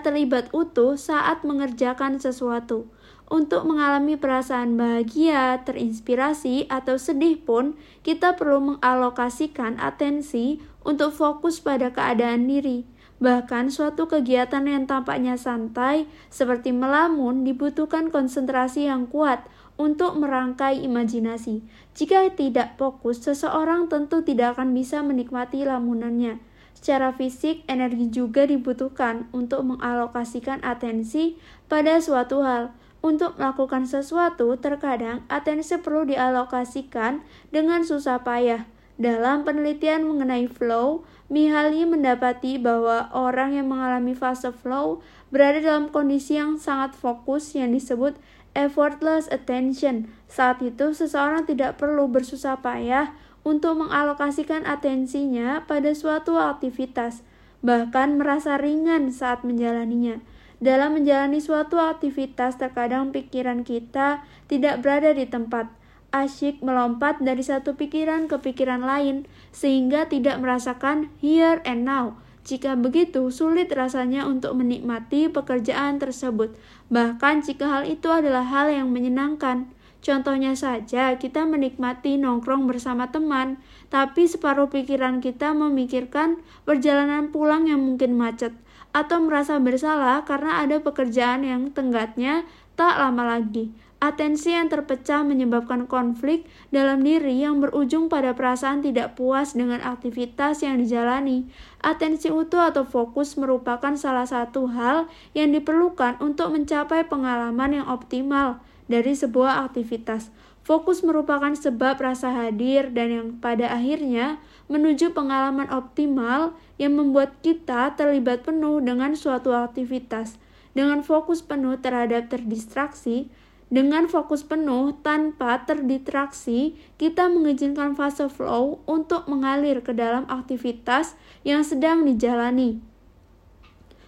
terlibat utuh saat mengerjakan sesuatu. Untuk mengalami perasaan bahagia, terinspirasi, atau sedih pun, kita perlu mengalokasikan atensi untuk fokus pada keadaan diri. Bahkan suatu kegiatan yang tampaknya santai seperti melamun dibutuhkan konsentrasi yang kuat untuk merangkai imajinasi. Jika tidak fokus, seseorang tentu tidak akan bisa menikmati lamunannya. Secara fisik, energi juga dibutuhkan untuk mengalokasikan atensi pada suatu hal. Untuk melakukan sesuatu, terkadang atensi perlu dialokasikan dengan susah payah. Dalam penelitian mengenai flow, Mihaly mendapati bahwa orang yang mengalami fase flow berada dalam kondisi yang sangat fokus yang disebut effortless attention. Saat itu, seseorang tidak perlu bersusah payah untuk mengalokasikan atensinya pada suatu aktivitas, bahkan merasa ringan saat menjalaninya. Dalam menjalani suatu aktivitas, terkadang pikiran kita tidak berada di tempat, asyik melompat dari satu pikiran ke pikiran lain, sehingga tidak merasakan here and now. Jika begitu, sulit rasanya untuk menikmati pekerjaan tersebut, bahkan jika hal itu adalah hal yang menyenangkan. Contohnya saja, kita menikmati nongkrong bersama teman, tapi separuh pikiran kita memikirkan perjalanan pulang yang mungkin macet, atau merasa bersalah karena ada pekerjaan yang tenggatnya tak lama lagi. Atensi yang terpecah menyebabkan konflik dalam diri yang berujung pada perasaan tidak puas dengan aktivitas yang dijalani. Atensi utuh atau fokus merupakan salah satu hal yang diperlukan untuk mencapai pengalaman yang optimal dari sebuah aktivitas. Fokus merupakan sebab rasa hadir dan yang pada akhirnya menuju pengalaman optimal yang membuat kita terlibat penuh dengan suatu aktivitas. Dengan fokus penuh terhadap terdistraksi, dengan fokus penuh tanpa terdistraksi, kita mengizinkan fase flow untuk mengalir ke dalam aktivitas yang sedang dijalani.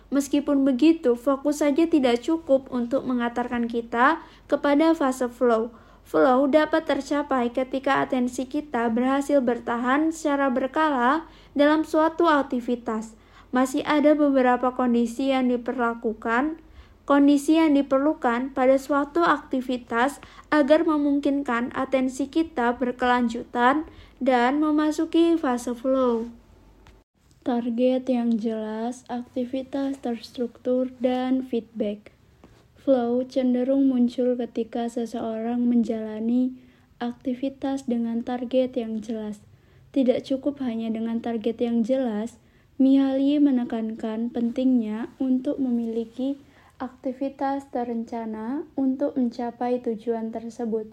Meskipun begitu, fokus saja tidak cukup untuk mengantarkan kita kepada fase flow. Flow dapat tercapai ketika atensi kita berhasil bertahan secara berkala dalam suatu aktivitas. Masih ada beberapa kondisi yang diperlukan pada suatu aktivitas agar memungkinkan atensi kita berkelanjutan dan memasuki fase flow. Target yang jelas, aktivitas terstruktur, dan feedback. Flow cenderung muncul ketika seseorang menjalani aktivitas dengan target yang jelas. Tidak cukup hanya dengan target yang jelas, Mihaly menekankan pentingnya untuk memiliki aktivitas terencana untuk mencapai tujuan tersebut.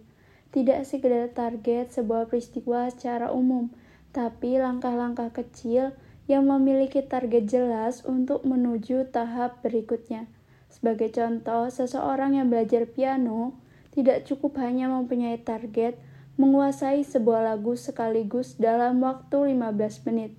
Tidak sekedar target sebuah peristiwa secara umum, tapi langkah-langkah kecil yang memiliki target jelas untuk menuju tahap berikutnya. Sebagai contoh, seseorang yang belajar piano tidak cukup hanya mempunyai target menguasai sebuah lagu sekaligus dalam waktu 15 menit.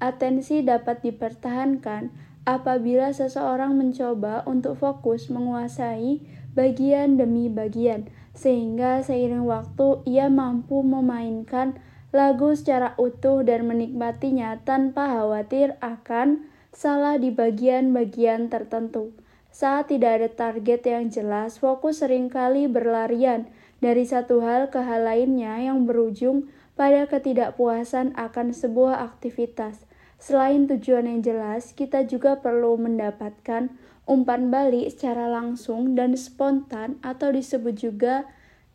Atensi dapat dipertahankan apabila seseorang mencoba untuk fokus menguasai bagian demi bagian, sehingga seiring waktu ia mampu memainkan lagu secara utuh dan menikmatinya tanpa khawatir akan salah di bagian-bagian tertentu. Saat tidak ada target yang jelas, fokus seringkali berlarian dari satu hal ke hal lainnya yang berujung pada ketidakpuasan akan sebuah aktivitas. Selain tujuan yang jelas, kita juga perlu mendapatkan umpan balik secara langsung dan spontan atau disebut juga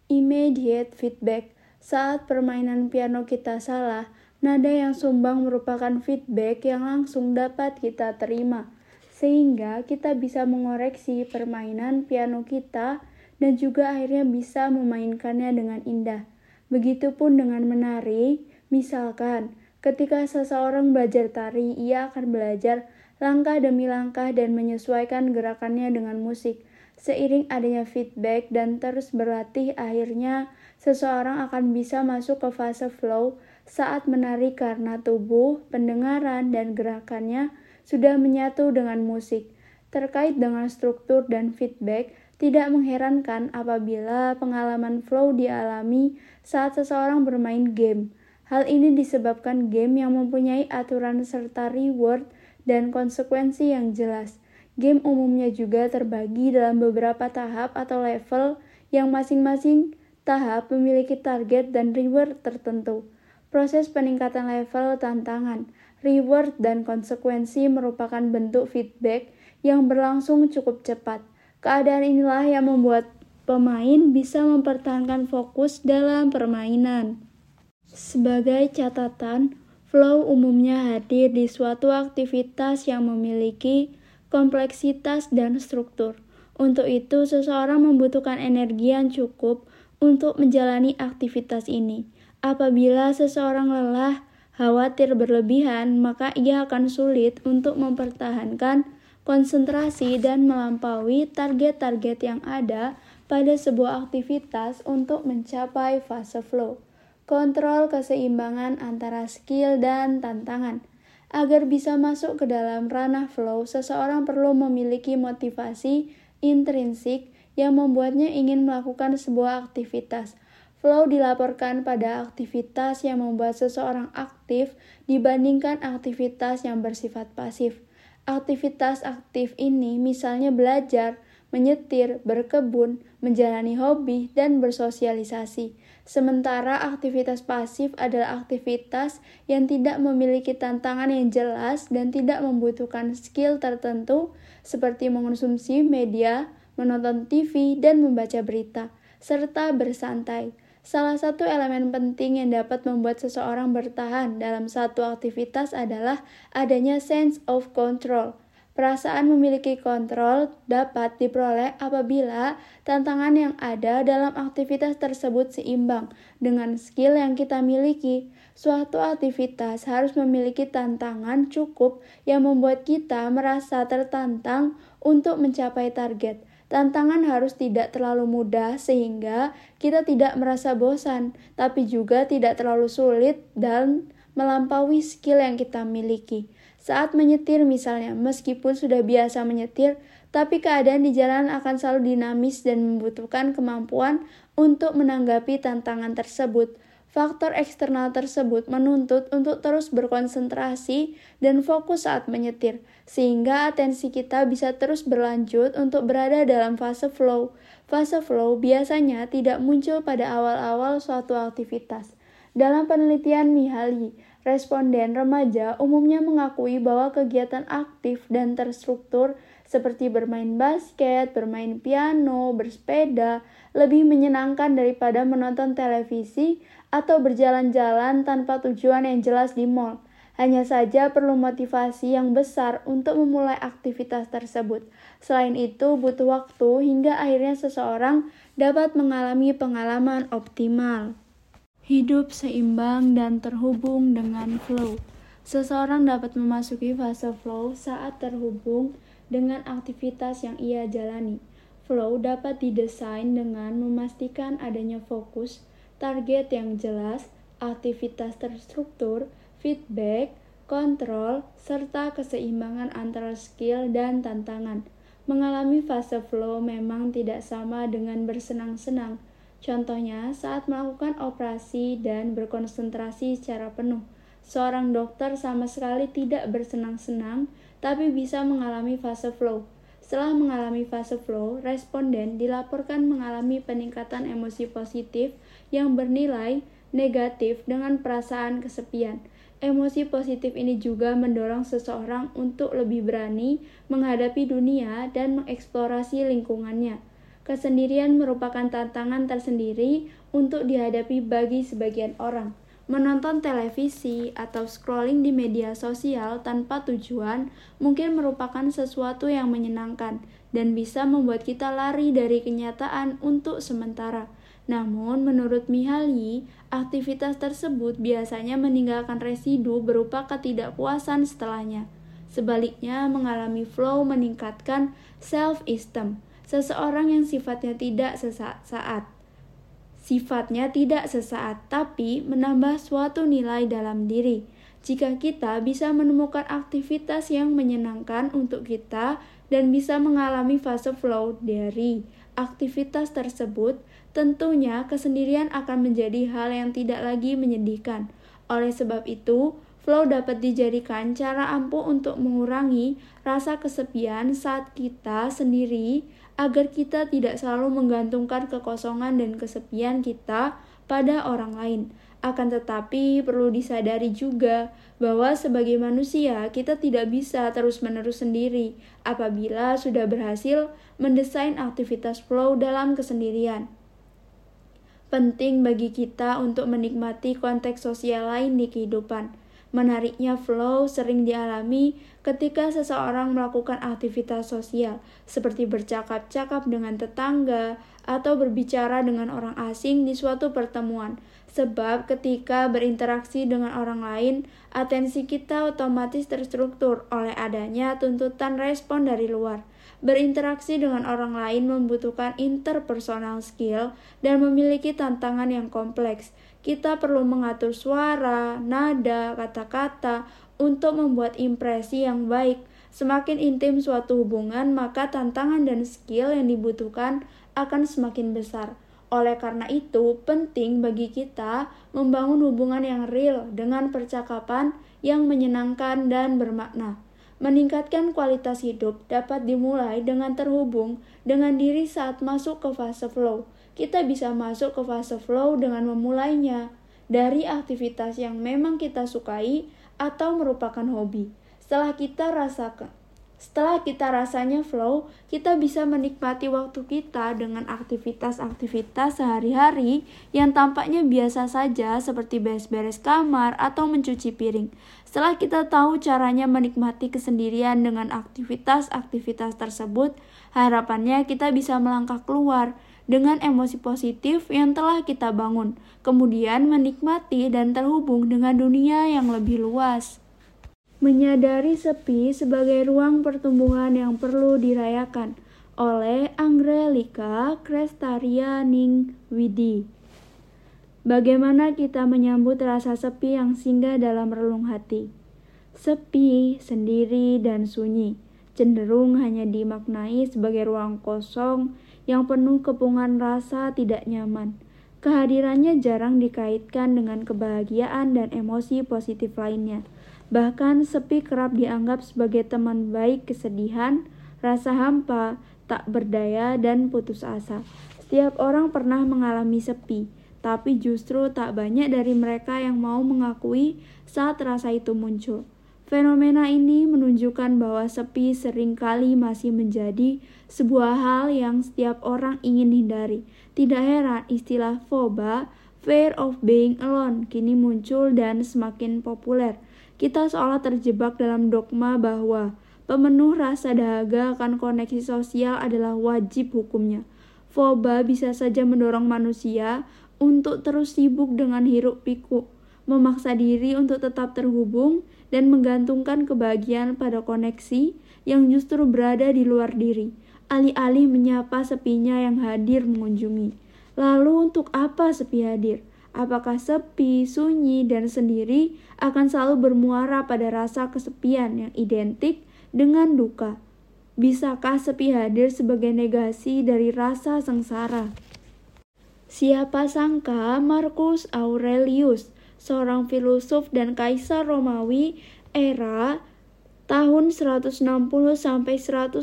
immediate feedback. Saat permainan piano kita salah, nada yang sumbang merupakan feedback yang langsung dapat kita terima, sehingga kita bisa mengoreksi permainan piano kita dan juga akhirnya bisa memainkannya dengan indah. Begitupun dengan menari, misalkan ketika seseorang belajar tari, ia akan belajar langkah demi langkah dan menyesuaikan gerakannya dengan musik. Seiring adanya feedback dan terus berlatih, akhirnya seseorang akan bisa masuk ke fase flow saat menari karena tubuh, pendengaran, dan gerakannya sudah menyatu dengan musik. Terkait dengan struktur dan feedback, tidak mengherankan apabila pengalaman flow dialami saat seseorang bermain game. Hal ini disebabkan game yang mempunyai aturan serta reward dan konsekuensi yang jelas. Game umumnya juga terbagi dalam beberapa tahap atau level yang masing-masing tahap memiliki target dan reward tertentu. Proses peningkatan level tantangan. reward dan konsekuensi merupakan bentuk feedback yang berlangsung cukup cepat. Keadaan inilah yang membuat pemain bisa mempertahankan fokus dalam permainan. Sebagai catatan, flow umumnya hadir di suatu aktivitas yang memiliki kompleksitas dan struktur. Untuk itu, seseorang membutuhkan energi yang cukup untuk menjalani aktivitas ini. Apabila seseorang lelah, khawatir berlebihan, maka ia akan sulit untuk mempertahankan konsentrasi dan melampaui target-target yang ada pada sebuah aktivitas untuk mencapai fase flow. Kontrol keseimbangan antara skill dan tantangan. Agar bisa masuk ke dalam ranah flow, seseorang perlu memiliki motivasi intrinsik yang membuatnya ingin melakukan sebuah aktivitas. Flow dilaporkan pada aktivitas yang membuat seseorang aktif dibandingkan aktivitas yang bersifat pasif. Aktivitas aktif ini misalnya belajar, menyetir, berkebun, menjalani hobi, dan bersosialisasi. Sementara aktivitas pasif adalah aktivitas yang tidak memiliki tantangan yang jelas dan tidak membutuhkan skill tertentu seperti mengonsumsi media, menonton TV, dan membaca berita, serta bersantai. Salah satu elemen penting yang dapat membuat seseorang bertahan dalam satu aktivitas adalah adanya sense of control. Perasaan memiliki kontrol dapat diperoleh apabila tantangan yang ada dalam aktivitas tersebut seimbang dengan skill yang kita miliki. Suatu aktivitas harus memiliki tantangan cukup yang membuat kita merasa tertantang untuk mencapai target. Tantangan harus tidak terlalu mudah sehingga kita tidak merasa bosan, tapi juga tidak terlalu sulit dan melampaui skill yang kita miliki. Saat menyetir misalnya, meskipun sudah biasa menyetir, tapi keadaan di jalan akan selalu dinamis dan membutuhkan kemampuan untuk menanggapi tantangan tersebut. Faktor eksternal tersebut menuntut untuk terus berkonsentrasi dan fokus saat menyetir, sehingga atensi kita bisa terus berlanjut untuk berada dalam fase flow. Fase flow biasanya tidak muncul pada awal-awal suatu aktivitas. Dalam penelitian Mihaly, responden remaja umumnya mengakui bahwa kegiatan aktif dan terstruktur seperti bermain basket, bermain piano, bersepeda, lebih menyenangkan daripada menonton televisi atau berjalan-jalan tanpa tujuan yang jelas di mal. Hanya saja perlu motivasi yang besar untuk memulai aktivitas tersebut. Selain itu, butuh waktu hingga akhirnya seseorang dapat mengalami pengalaman optimal. Hidup seimbang dan terhubung dengan flow. Seseorang dapat memasuki fase flow saat terhubung dengan aktivitas yang ia jalani. Flow dapat didesain dengan memastikan adanya fokus, target yang jelas, aktivitas terstruktur, feedback, kontrol, serta keseimbangan antara skill dan tantangan. Mengalami fase flow memang tidak sama dengan bersenang-senang. Contohnya, saat melakukan operasi dan berkonsentrasi secara penuh. Seorang dokter sama sekali tidak bersenang-senang, tapi bisa mengalami fase flow. Setelah mengalami fase flow, responden dilaporkan mengalami peningkatan emosi positif yang bernilai negatif dengan perasaan kesepian. Emosi positif ini juga mendorong seseorang untuk lebih berani menghadapi dunia dan mengeksplorasi lingkungannya. Kesendirian merupakan tantangan tersendiri untuk dihadapi bagi sebagian orang. Menonton televisi atau scrolling di media sosial tanpa tujuan mungkin merupakan sesuatu yang menyenangkan dan bisa membuat kita lari dari kenyataan untuk sementara. Namun, menurut Mihaly, aktivitas tersebut biasanya meninggalkan residu berupa ketidakpuasan setelahnya. Sebaliknya, mengalami flow meningkatkan self-esteem. Seseorang yang sifatnya tidak sesaat, tapi menambah suatu nilai dalam diri. Jika kita bisa menemukan aktivitas yang menyenangkan untuk kita dan bisa mengalami fase flow dari aktivitas tersebut, tentunya kesendirian akan menjadi hal yang tidak lagi menyedihkan. Oleh sebab itu, flow dapat dijadikan cara ampuh untuk mengurangi rasa kesepian saat kita sendiri, agar kita tidak selalu menggantungkan kekosongan dan kesepian kita pada orang lain. Akan tetapi perlu disadari juga bahwa sebagai manusia kita tidak bisa terus-menerus sendiri apabila sudah berhasil mendesain aktivitas flow dalam kesendirian. Penting bagi kita untuk menikmati konteks sosial lain di kehidupan. Menariknya flow sering dialami ketika seseorang melakukan aktivitas sosial seperti bercakap-cakap dengan tetangga atau berbicara dengan orang asing di suatu pertemuan. Sebab ketika berinteraksi dengan orang lain, atensi kita otomatis terstruktur oleh adanya tuntutan respon dari luar. Berinteraksi dengan orang lain membutuhkan interpersonal skill dan memiliki tantangan yang kompleks. Kita perlu mengatur suara, nada, kata-kata untuk membuat impresi yang baik. Semakin intim suatu hubungan, maka tantangan dan skill yang dibutuhkan akan semakin besar. Oleh karena itu, penting bagi kita membangun hubungan yang real dengan percakapan yang menyenangkan dan bermakna. Meningkatkan kualitas hidup dapat dimulai dengan terhubung dengan diri saat masuk ke fase flow. Kita bisa masuk ke fase flow dengan memulainya dari aktivitas yang memang kita sukai atau merupakan hobi. Setelah kita rasanya flow, kita bisa menikmati waktu kita dengan aktivitas-aktivitas sehari-hari yang tampaknya biasa saja seperti beres-beres kamar atau mencuci piring. Setelah kita tahu caranya menikmati kesendirian dengan aktivitas-aktivitas tersebut, harapannya kita bisa melangkah keluar dengan emosi positif yang telah kita bangun, kemudian menikmati dan terhubung dengan dunia yang lebih luas. Menyadari sepi sebagai ruang pertumbuhan yang perlu dirayakan oleh Anggrek Lika Crestaria Ning Widi. Bagaimana kita menyambut rasa sepi yang singgah dalam relung hati? Sepi, sendiri, dan sunyi cenderung hanya dimaknai sebagai ruang kosong yang penuh kepungan rasa tidak nyaman. Kehadirannya jarang dikaitkan dengan kebahagiaan dan emosi positif lainnya. Bahkan sepi kerap dianggap sebagai teman baik kesedihan, rasa hampa, tak berdaya, dan putus asa. Setiap orang pernah mengalami sepi, tapi justru tak banyak dari mereka yang mau mengakui saat rasa itu muncul. Fenomena ini menunjukkan bahwa sepi seringkali masih menjadi sebuah hal yang setiap orang ingin hindari. Tidak heran istilah FOBA, Fear of Being Alone, kini muncul dan semakin populer. Kita seolah terjebak dalam dogma bahwa pemenuh rasa dahaga akan koneksi sosial adalah wajib hukumnya. FOBA bisa saja mendorong manusia untuk terus sibuk dengan hiruk-pikuk, memaksa diri untuk tetap terhubung, dan menggantungkan kebahagiaan pada koneksi yang justru berada di luar diri, alih-alih menyapa sepinya yang hadir mengunjungi. Lalu untuk apa sepi hadir? Apakah sepi, sunyi, dan sendiri akan selalu bermuara pada rasa kesepian yang identik dengan duka? Bisakah sepi hadir sebagai negasi dari rasa sengsara? Siapa sangka Marcus Aurelius, seorang filosof dan kaisar Romawi era tahun 160-181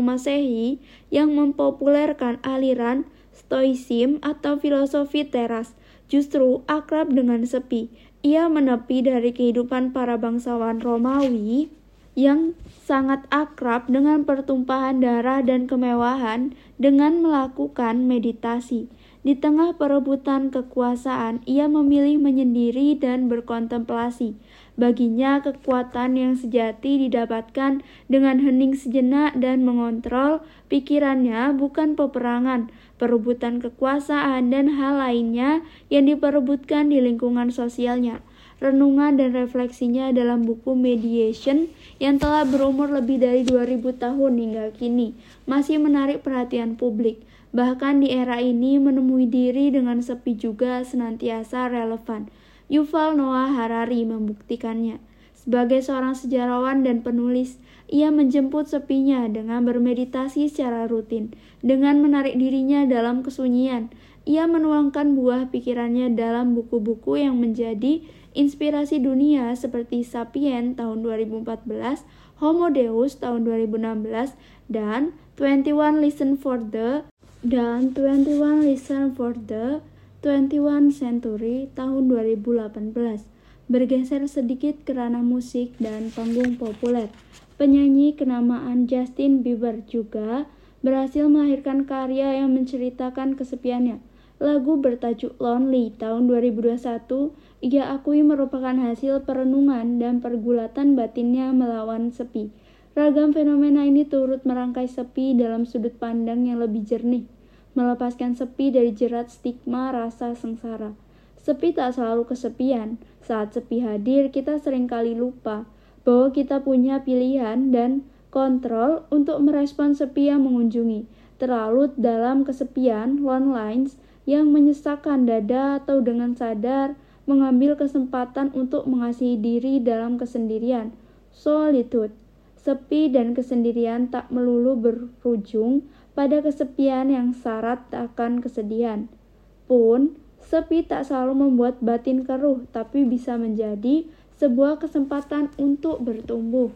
Masehi yang mempopulerkan aliran Stoisim atau filosofi teras, justru akrab dengan sepi. Ia menepi dari kehidupan para bangsawan Romawi yang sangat akrab dengan pertumpahan darah dan kemewahan dengan melakukan meditasi. Di tengah perebutan kekuasaan, ia memilih menyendiri dan berkontemplasi. Baginya, kekuatan yang sejati didapatkan dengan hening sejenak dan mengontrol pikirannya, bukan peperangan, perebutan kekuasaan, dan hal lainnya yang diperebutkan di lingkungan sosialnya. Renungan dan refleksinya dalam buku Meditation yang telah berumur lebih dari 2000 tahun hingga kini masih menarik perhatian publik. Bahkan di era ini menemui diri dengan sepi juga senantiasa relevan. Yuval Noah Harari membuktikannya. Sebagai seorang sejarawan dan penulis, ia menjemput sepinya dengan bermeditasi secara rutin. Dengan menarik dirinya dalam kesunyian, ia menuangkan buah pikirannya dalam buku-buku yang menjadi inspirasi dunia seperti Sapiens tahun 2014, Homo Deus tahun 2016, dan 21 Lessons for the 21 Century tahun 2018, bergeser sedikit ke ranah musik dan panggung populer. Penyanyi kenamaan Justin Bieber juga berhasil melahirkan karya yang menceritakan kesepiannya. Lagu bertajuk Lonely tahun 2021 ia akui merupakan hasil perenungan dan pergulatan batinnya melawan sepi. Ragam fenomena ini turut merangkai sepi dalam sudut pandang yang lebih jernih, melepaskan sepi dari jerat stigma rasa sengsara. Sepi tak selalu kesepian. Saat sepi hadir, kita seringkali lupa bahwa kita punya pilihan dan kontrol untuk merespon sepi yang mengunjungi. Terlalu dalam kesepian, lonelines yang menyesakkan dada atau dengan sadar mengambil kesempatan untuk mengasihi diri dalam kesendirian. Solitude, sepi dan kesendirian tak melulu berujung pada kesepian yang syarat akan kesedihan. Pun, sepi tak selalu membuat batin keruh, tapi bisa menjadi sebuah kesempatan untuk bertumbuh.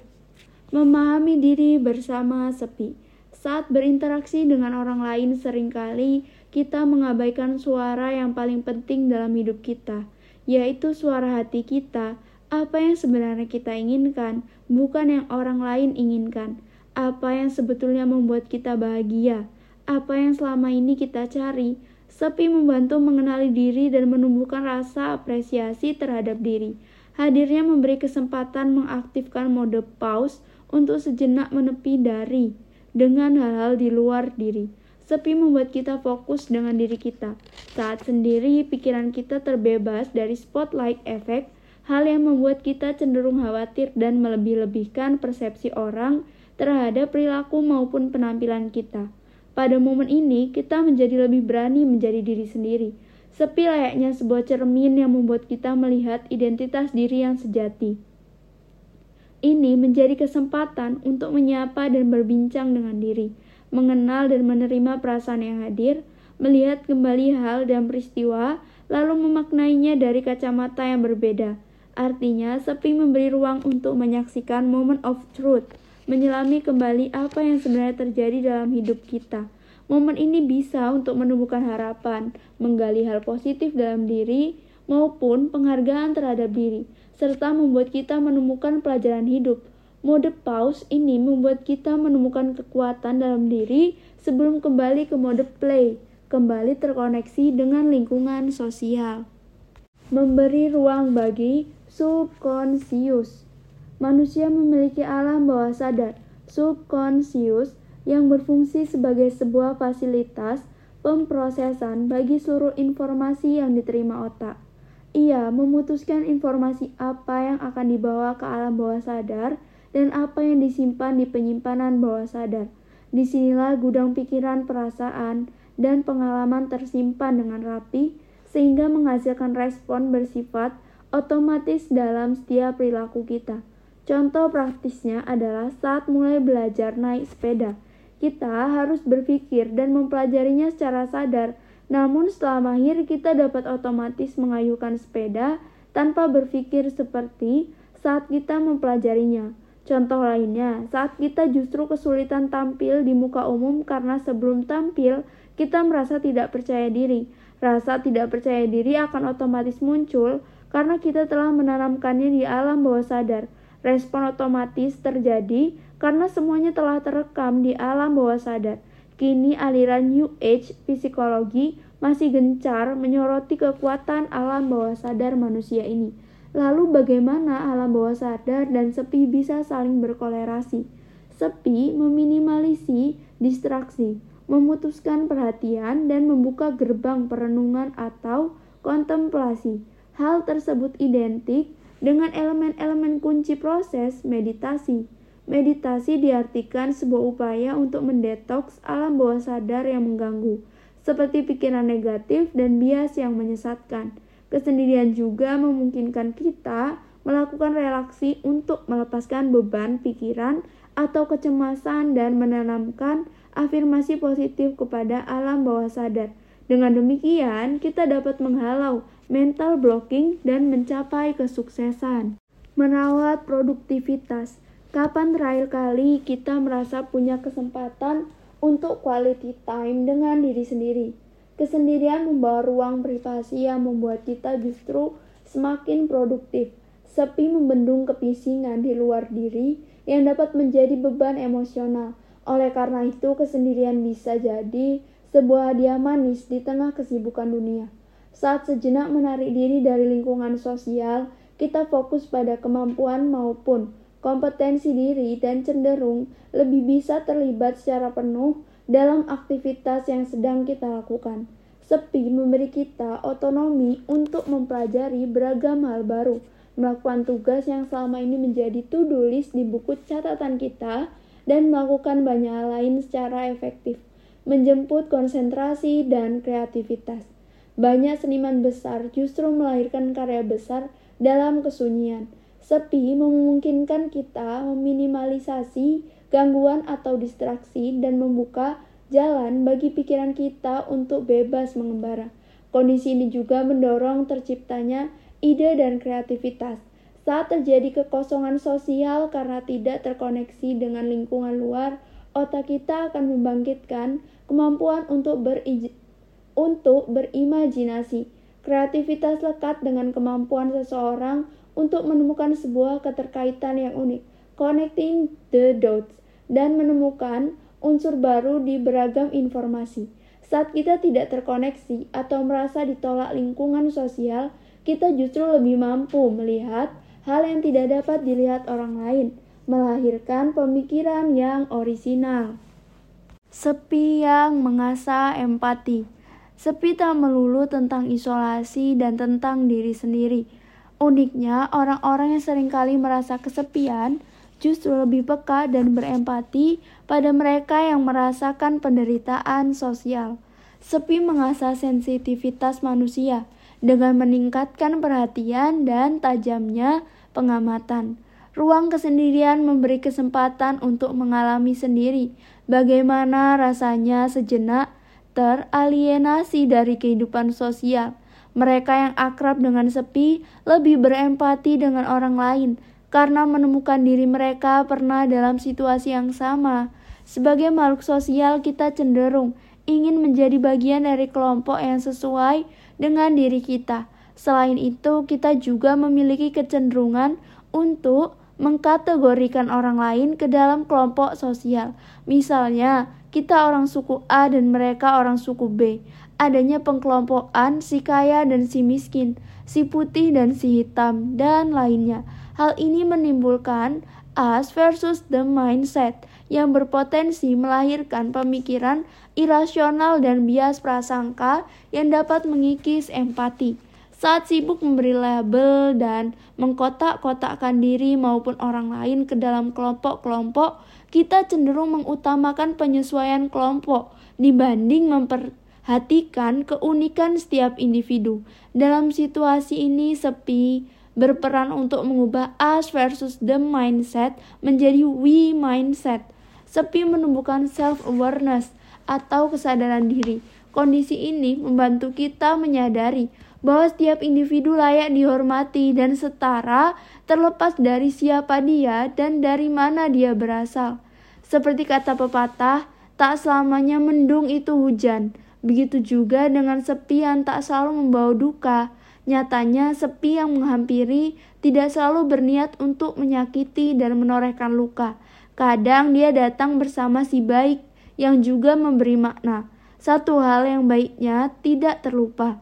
Memahami diri bersama sepi. Saat berinteraksi dengan orang lain, seringkali kita mengabaikan suara yang paling penting dalam hidup kita, yaitu suara hati kita. Apa yang sebenarnya kita inginkan, bukan yang orang lain inginkan. Apa yang sebetulnya membuat kita bahagia, apa yang selama ini kita cari. Sepi membantu mengenali diri dan menumbuhkan rasa apresiasi terhadap diri. Hadirnya memberi kesempatan mengaktifkan mode pause untuk sejenak menepi dari dengan hal-hal di luar diri. Sepi membuat kita fokus dengan diri kita. Saat sendiri, pikiran kita terbebas dari spotlight effect, hal yang membuat kita cenderung khawatir dan melebih-lebihkan persepsi orang terhadap perilaku maupun penampilan kita. Pada momen ini, kita menjadi lebih berani menjadi diri sendiri. Sepi layaknya sebuah cermin yang membuat kita melihat identitas diri yang sejati. Ini menjadi kesempatan untuk menyapa dan berbincang dengan diri, mengenal dan menerima perasaan yang hadir, melihat kembali hal dan peristiwa, lalu memaknainya dari kacamata yang berbeda. Artinya, sepi memberi ruang untuk menyaksikan moment of truth, menyelami kembali apa yang sebenarnya terjadi dalam hidup kita. Momen ini bisa untuk menumbuhkan harapan, menggali hal positif dalam diri, maupun penghargaan terhadap diri, serta membuat kita menemukan pelajaran hidup. Mode pause ini membuat kita menemukan kekuatan dalam diri sebelum kembali ke mode play, kembali terkoneksi dengan lingkungan sosial. Memberi ruang bagi subconscious. Manusia memiliki alam bawah sadar, subconscious, yang berfungsi sebagai sebuah fasilitas pemprosesan bagi seluruh informasi yang diterima otak. Ia memutuskan informasi apa yang akan dibawa ke alam bawah sadar dan apa yang disimpan di penyimpanan bawah sadar. Disinilah gudang pikiran, perasaan, dan pengalaman tersimpan dengan rapi, sehingga menghasilkan respon bersifat otomatis dalam setiap perilaku kita. Contoh praktisnya adalah saat mulai belajar naik sepeda. Kita harus berpikir dan mempelajarinya secara sadar, namun setelah mahir kita dapat otomatis mengayuhkan sepeda tanpa berpikir seperti saat kita mempelajarinya. Contoh lainnya, saat kita justru kesulitan tampil di muka umum karena sebelum tampil, kita merasa tidak percaya diri. Rasa tidak percaya diri akan otomatis muncul karena kita telah menanamkannya di alam bawah sadar. Respon otomatis terjadi karena semuanya telah terekam di alam bawah sadar. Kini aliran New Age psikologi masih gencar menyoroti kekuatan alam bawah sadar manusia ini. Lalu bagaimana alam bawah sadar dan sepi bisa saling berkolerasi? Sepi meminimalisi distraksi, memutuskan perhatian, dan membuka gerbang perenungan atau kontemplasi. Hal tersebut identik dengan elemen-elemen kunci proses meditasi. Meditasi diartikan sebuah upaya untuk mendetoks alam bawah sadar yang mengganggu, seperti pikiran negatif dan bias yang menyesatkan. Kesendirian juga memungkinkan kita melakukan relaksi untuk melepaskan beban pikiran atau kecemasan dan menanamkan afirmasi positif kepada alam bawah sadar. Dengan demikian, kita dapat menghalau mental blocking dan mencapai kesuksesan. Merawat produktivitas. Kapan terakhir kali kita merasa punya kesempatan untuk quality time dengan diri sendiri? Kesendirian membawa ruang privasi yang membuat kita justru semakin produktif. Sepi membendung kebisingan di luar diri yang dapat menjadi beban emosional. Oleh karena itu, kesendirian bisa jadi sebuah hadiah manis di tengah kesibukan dunia. Saat sejenak menarik diri dari lingkungan sosial, kita fokus pada kemampuan maupun kompetensi diri dan cenderung lebih bisa terlibat secara penuh dalam aktivitas yang sedang kita lakukan. Sepi memberi kita otonomi untuk mempelajari beragam hal baru, melakukan tugas yang selama ini menjadi to-do list di buku catatan kita, dan melakukan banyak hal lain secara efektif, menjemput konsentrasi dan kreativitas. Banyak seniman besar justru melahirkan karya besar dalam kesunyian. Sepi memungkinkan kita meminimalisasi gangguan atau distraksi dan membuka jalan bagi pikiran kita untuk bebas mengembara. Kondisi ini juga mendorong terciptanya ide dan kreativitas. Saat terjadi kekosongan sosial karena tidak terkoneksi dengan lingkungan luar, otak kita akan membangkitkan kemampuan untuk berimajinasi. Kreativitas lekat dengan kemampuan seseorang untuk menemukan sebuah keterkaitan yang unik, connecting the dots, dan menemukan unsur baru di beragam informasi. Saat kita tidak terkoneksi atau merasa ditolak lingkungan sosial, kita justru lebih mampu melihat hal yang tidak dapat dilihat orang lain, melahirkan pemikiran yang orisinal. Sepi yang mengasah empati. Sepi tak melulu tentang isolasi dan tentang diri sendiri. Uniknya, orang-orang yang seringkali merasa kesepian justru lebih peka dan berempati pada mereka yang merasakan penderitaan sosial. Sepi mengasah sensitivitas manusia dengan meningkatkan perhatian dan tajamnya pengamatan. Ruang kesendirian memberi kesempatan untuk mengalami sendiri bagaimana rasanya sejenak teralienasi dari kehidupan sosial. Mereka yang akrab dengan sepi lebih berempati dengan orang lain karena menemukan diri mereka pernah dalam situasi yang sama. Sebagai makhluk sosial, kita cenderung ingin menjadi bagian dari kelompok yang sesuai dengan diri kita. Selain itu, kita juga memiliki kecenderungan untuk mengkategorikan orang lain ke dalam kelompok sosial. Misalnya, kita orang suku A dan mereka orang suku B. Adanya pengkelompokan si kaya dan si miskin, si putih dan si hitam, dan lainnya. Hal ini menimbulkan us versus the mindset yang berpotensi melahirkan pemikiran irasional dan bias prasangka yang dapat mengikis empati. Saat sibuk memberi label dan mengkotak-kotakkan diri maupun orang lain ke dalam kelompok-kelompok, kita cenderung mengutamakan penyesuaian kelompok dibanding memperhatikan keunikan setiap individu. Dalam situasi ini, sepi berperan untuk mengubah us versus the mindset menjadi we mindset. Sepi menumbuhkan self-awareness atau kesadaran diri. Kondisi ini membantu kita menyadari bahwa setiap individu layak dihormati dan setara terlepas dari siapa dia dan dari mana dia berasal. Seperti kata pepatah, tak selamanya mendung itu hujan. Begitu juga dengan sepi yang tak selalu membawa duka. Nyatanya, sepi yang menghampiri tidak selalu berniat untuk menyakiti dan menorehkan luka. Kadang dia datang bersama si baik yang juga memberi makna. Satu hal yang baiknya tidak terlupa.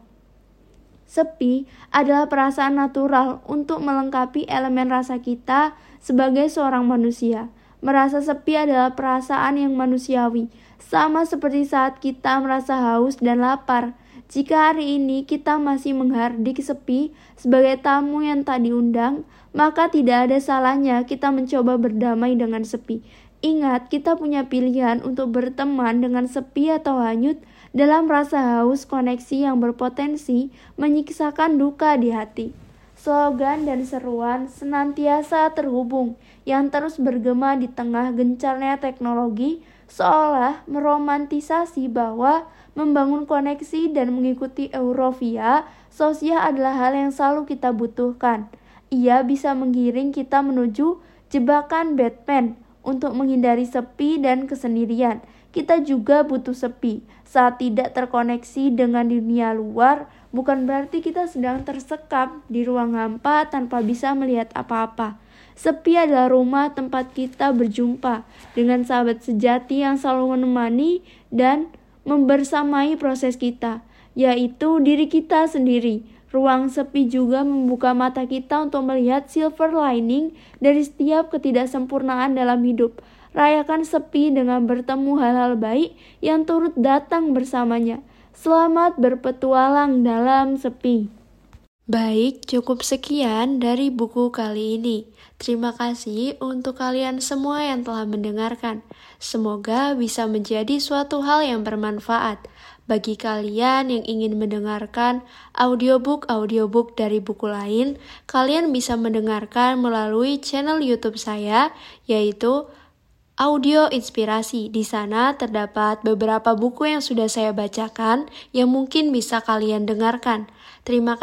Sepi adalah perasaan natural untuk melengkapi elemen rasa kita sebagai seorang manusia. Merasa sepi adalah perasaan yang manusiawi, sama seperti saat kita merasa haus dan lapar. Jika hari ini kita masih menghardik sepi sebagai tamu yang tak diundang, maka tidak ada salahnya kita mencoba berdamai dengan sepi. Ingat, kita punya pilihan untuk berteman dengan sepi atau hanyut dalam rasa haus koneksi yang berpotensi menyiksakan duka di hati. Slogan dan seruan senantiasa terhubung yang terus bergema di tengah gencarnya teknologi seolah meromantisasi bahwa membangun koneksi dan mengikuti euforia sosial adalah hal yang selalu kita butuhkan. Ia bisa menggiring kita menuju jebakan Batman untuk menghindari sepi dan kesendirian. Kita juga butuh sepi. Saat tidak terkoneksi dengan dunia luar, bukan berarti kita sedang tersekap di ruang hampa tanpa bisa melihat apa-apa. Sepi adalah rumah tempat kita berjumpa dengan sahabat sejati yang selalu menemani dan membersamai proses kita, yaitu diri kita sendiri. Ruang sepi juga membuka mata kita untuk melihat silver lining dari setiap ketidaksempurnaan dalam hidup. Rayakan sepi dengan bertemu hal-hal baik yang turut datang bersamanya. Selamat berpetualang dalam sepi. Baik, cukup sekian dari buku kali ini. Terima kasih untuk kalian semua yang telah mendengarkan. Semoga bisa menjadi suatu hal yang bermanfaat bagi kalian yang ingin mendengarkan audiobook dari buku lain. Kalian bisa mendengarkan melalui channel YouTube saya, yaitu Audio Inspirasi. Di sana terdapat beberapa buku yang sudah saya bacakan yang mungkin bisa kalian dengarkan. Terima kasih.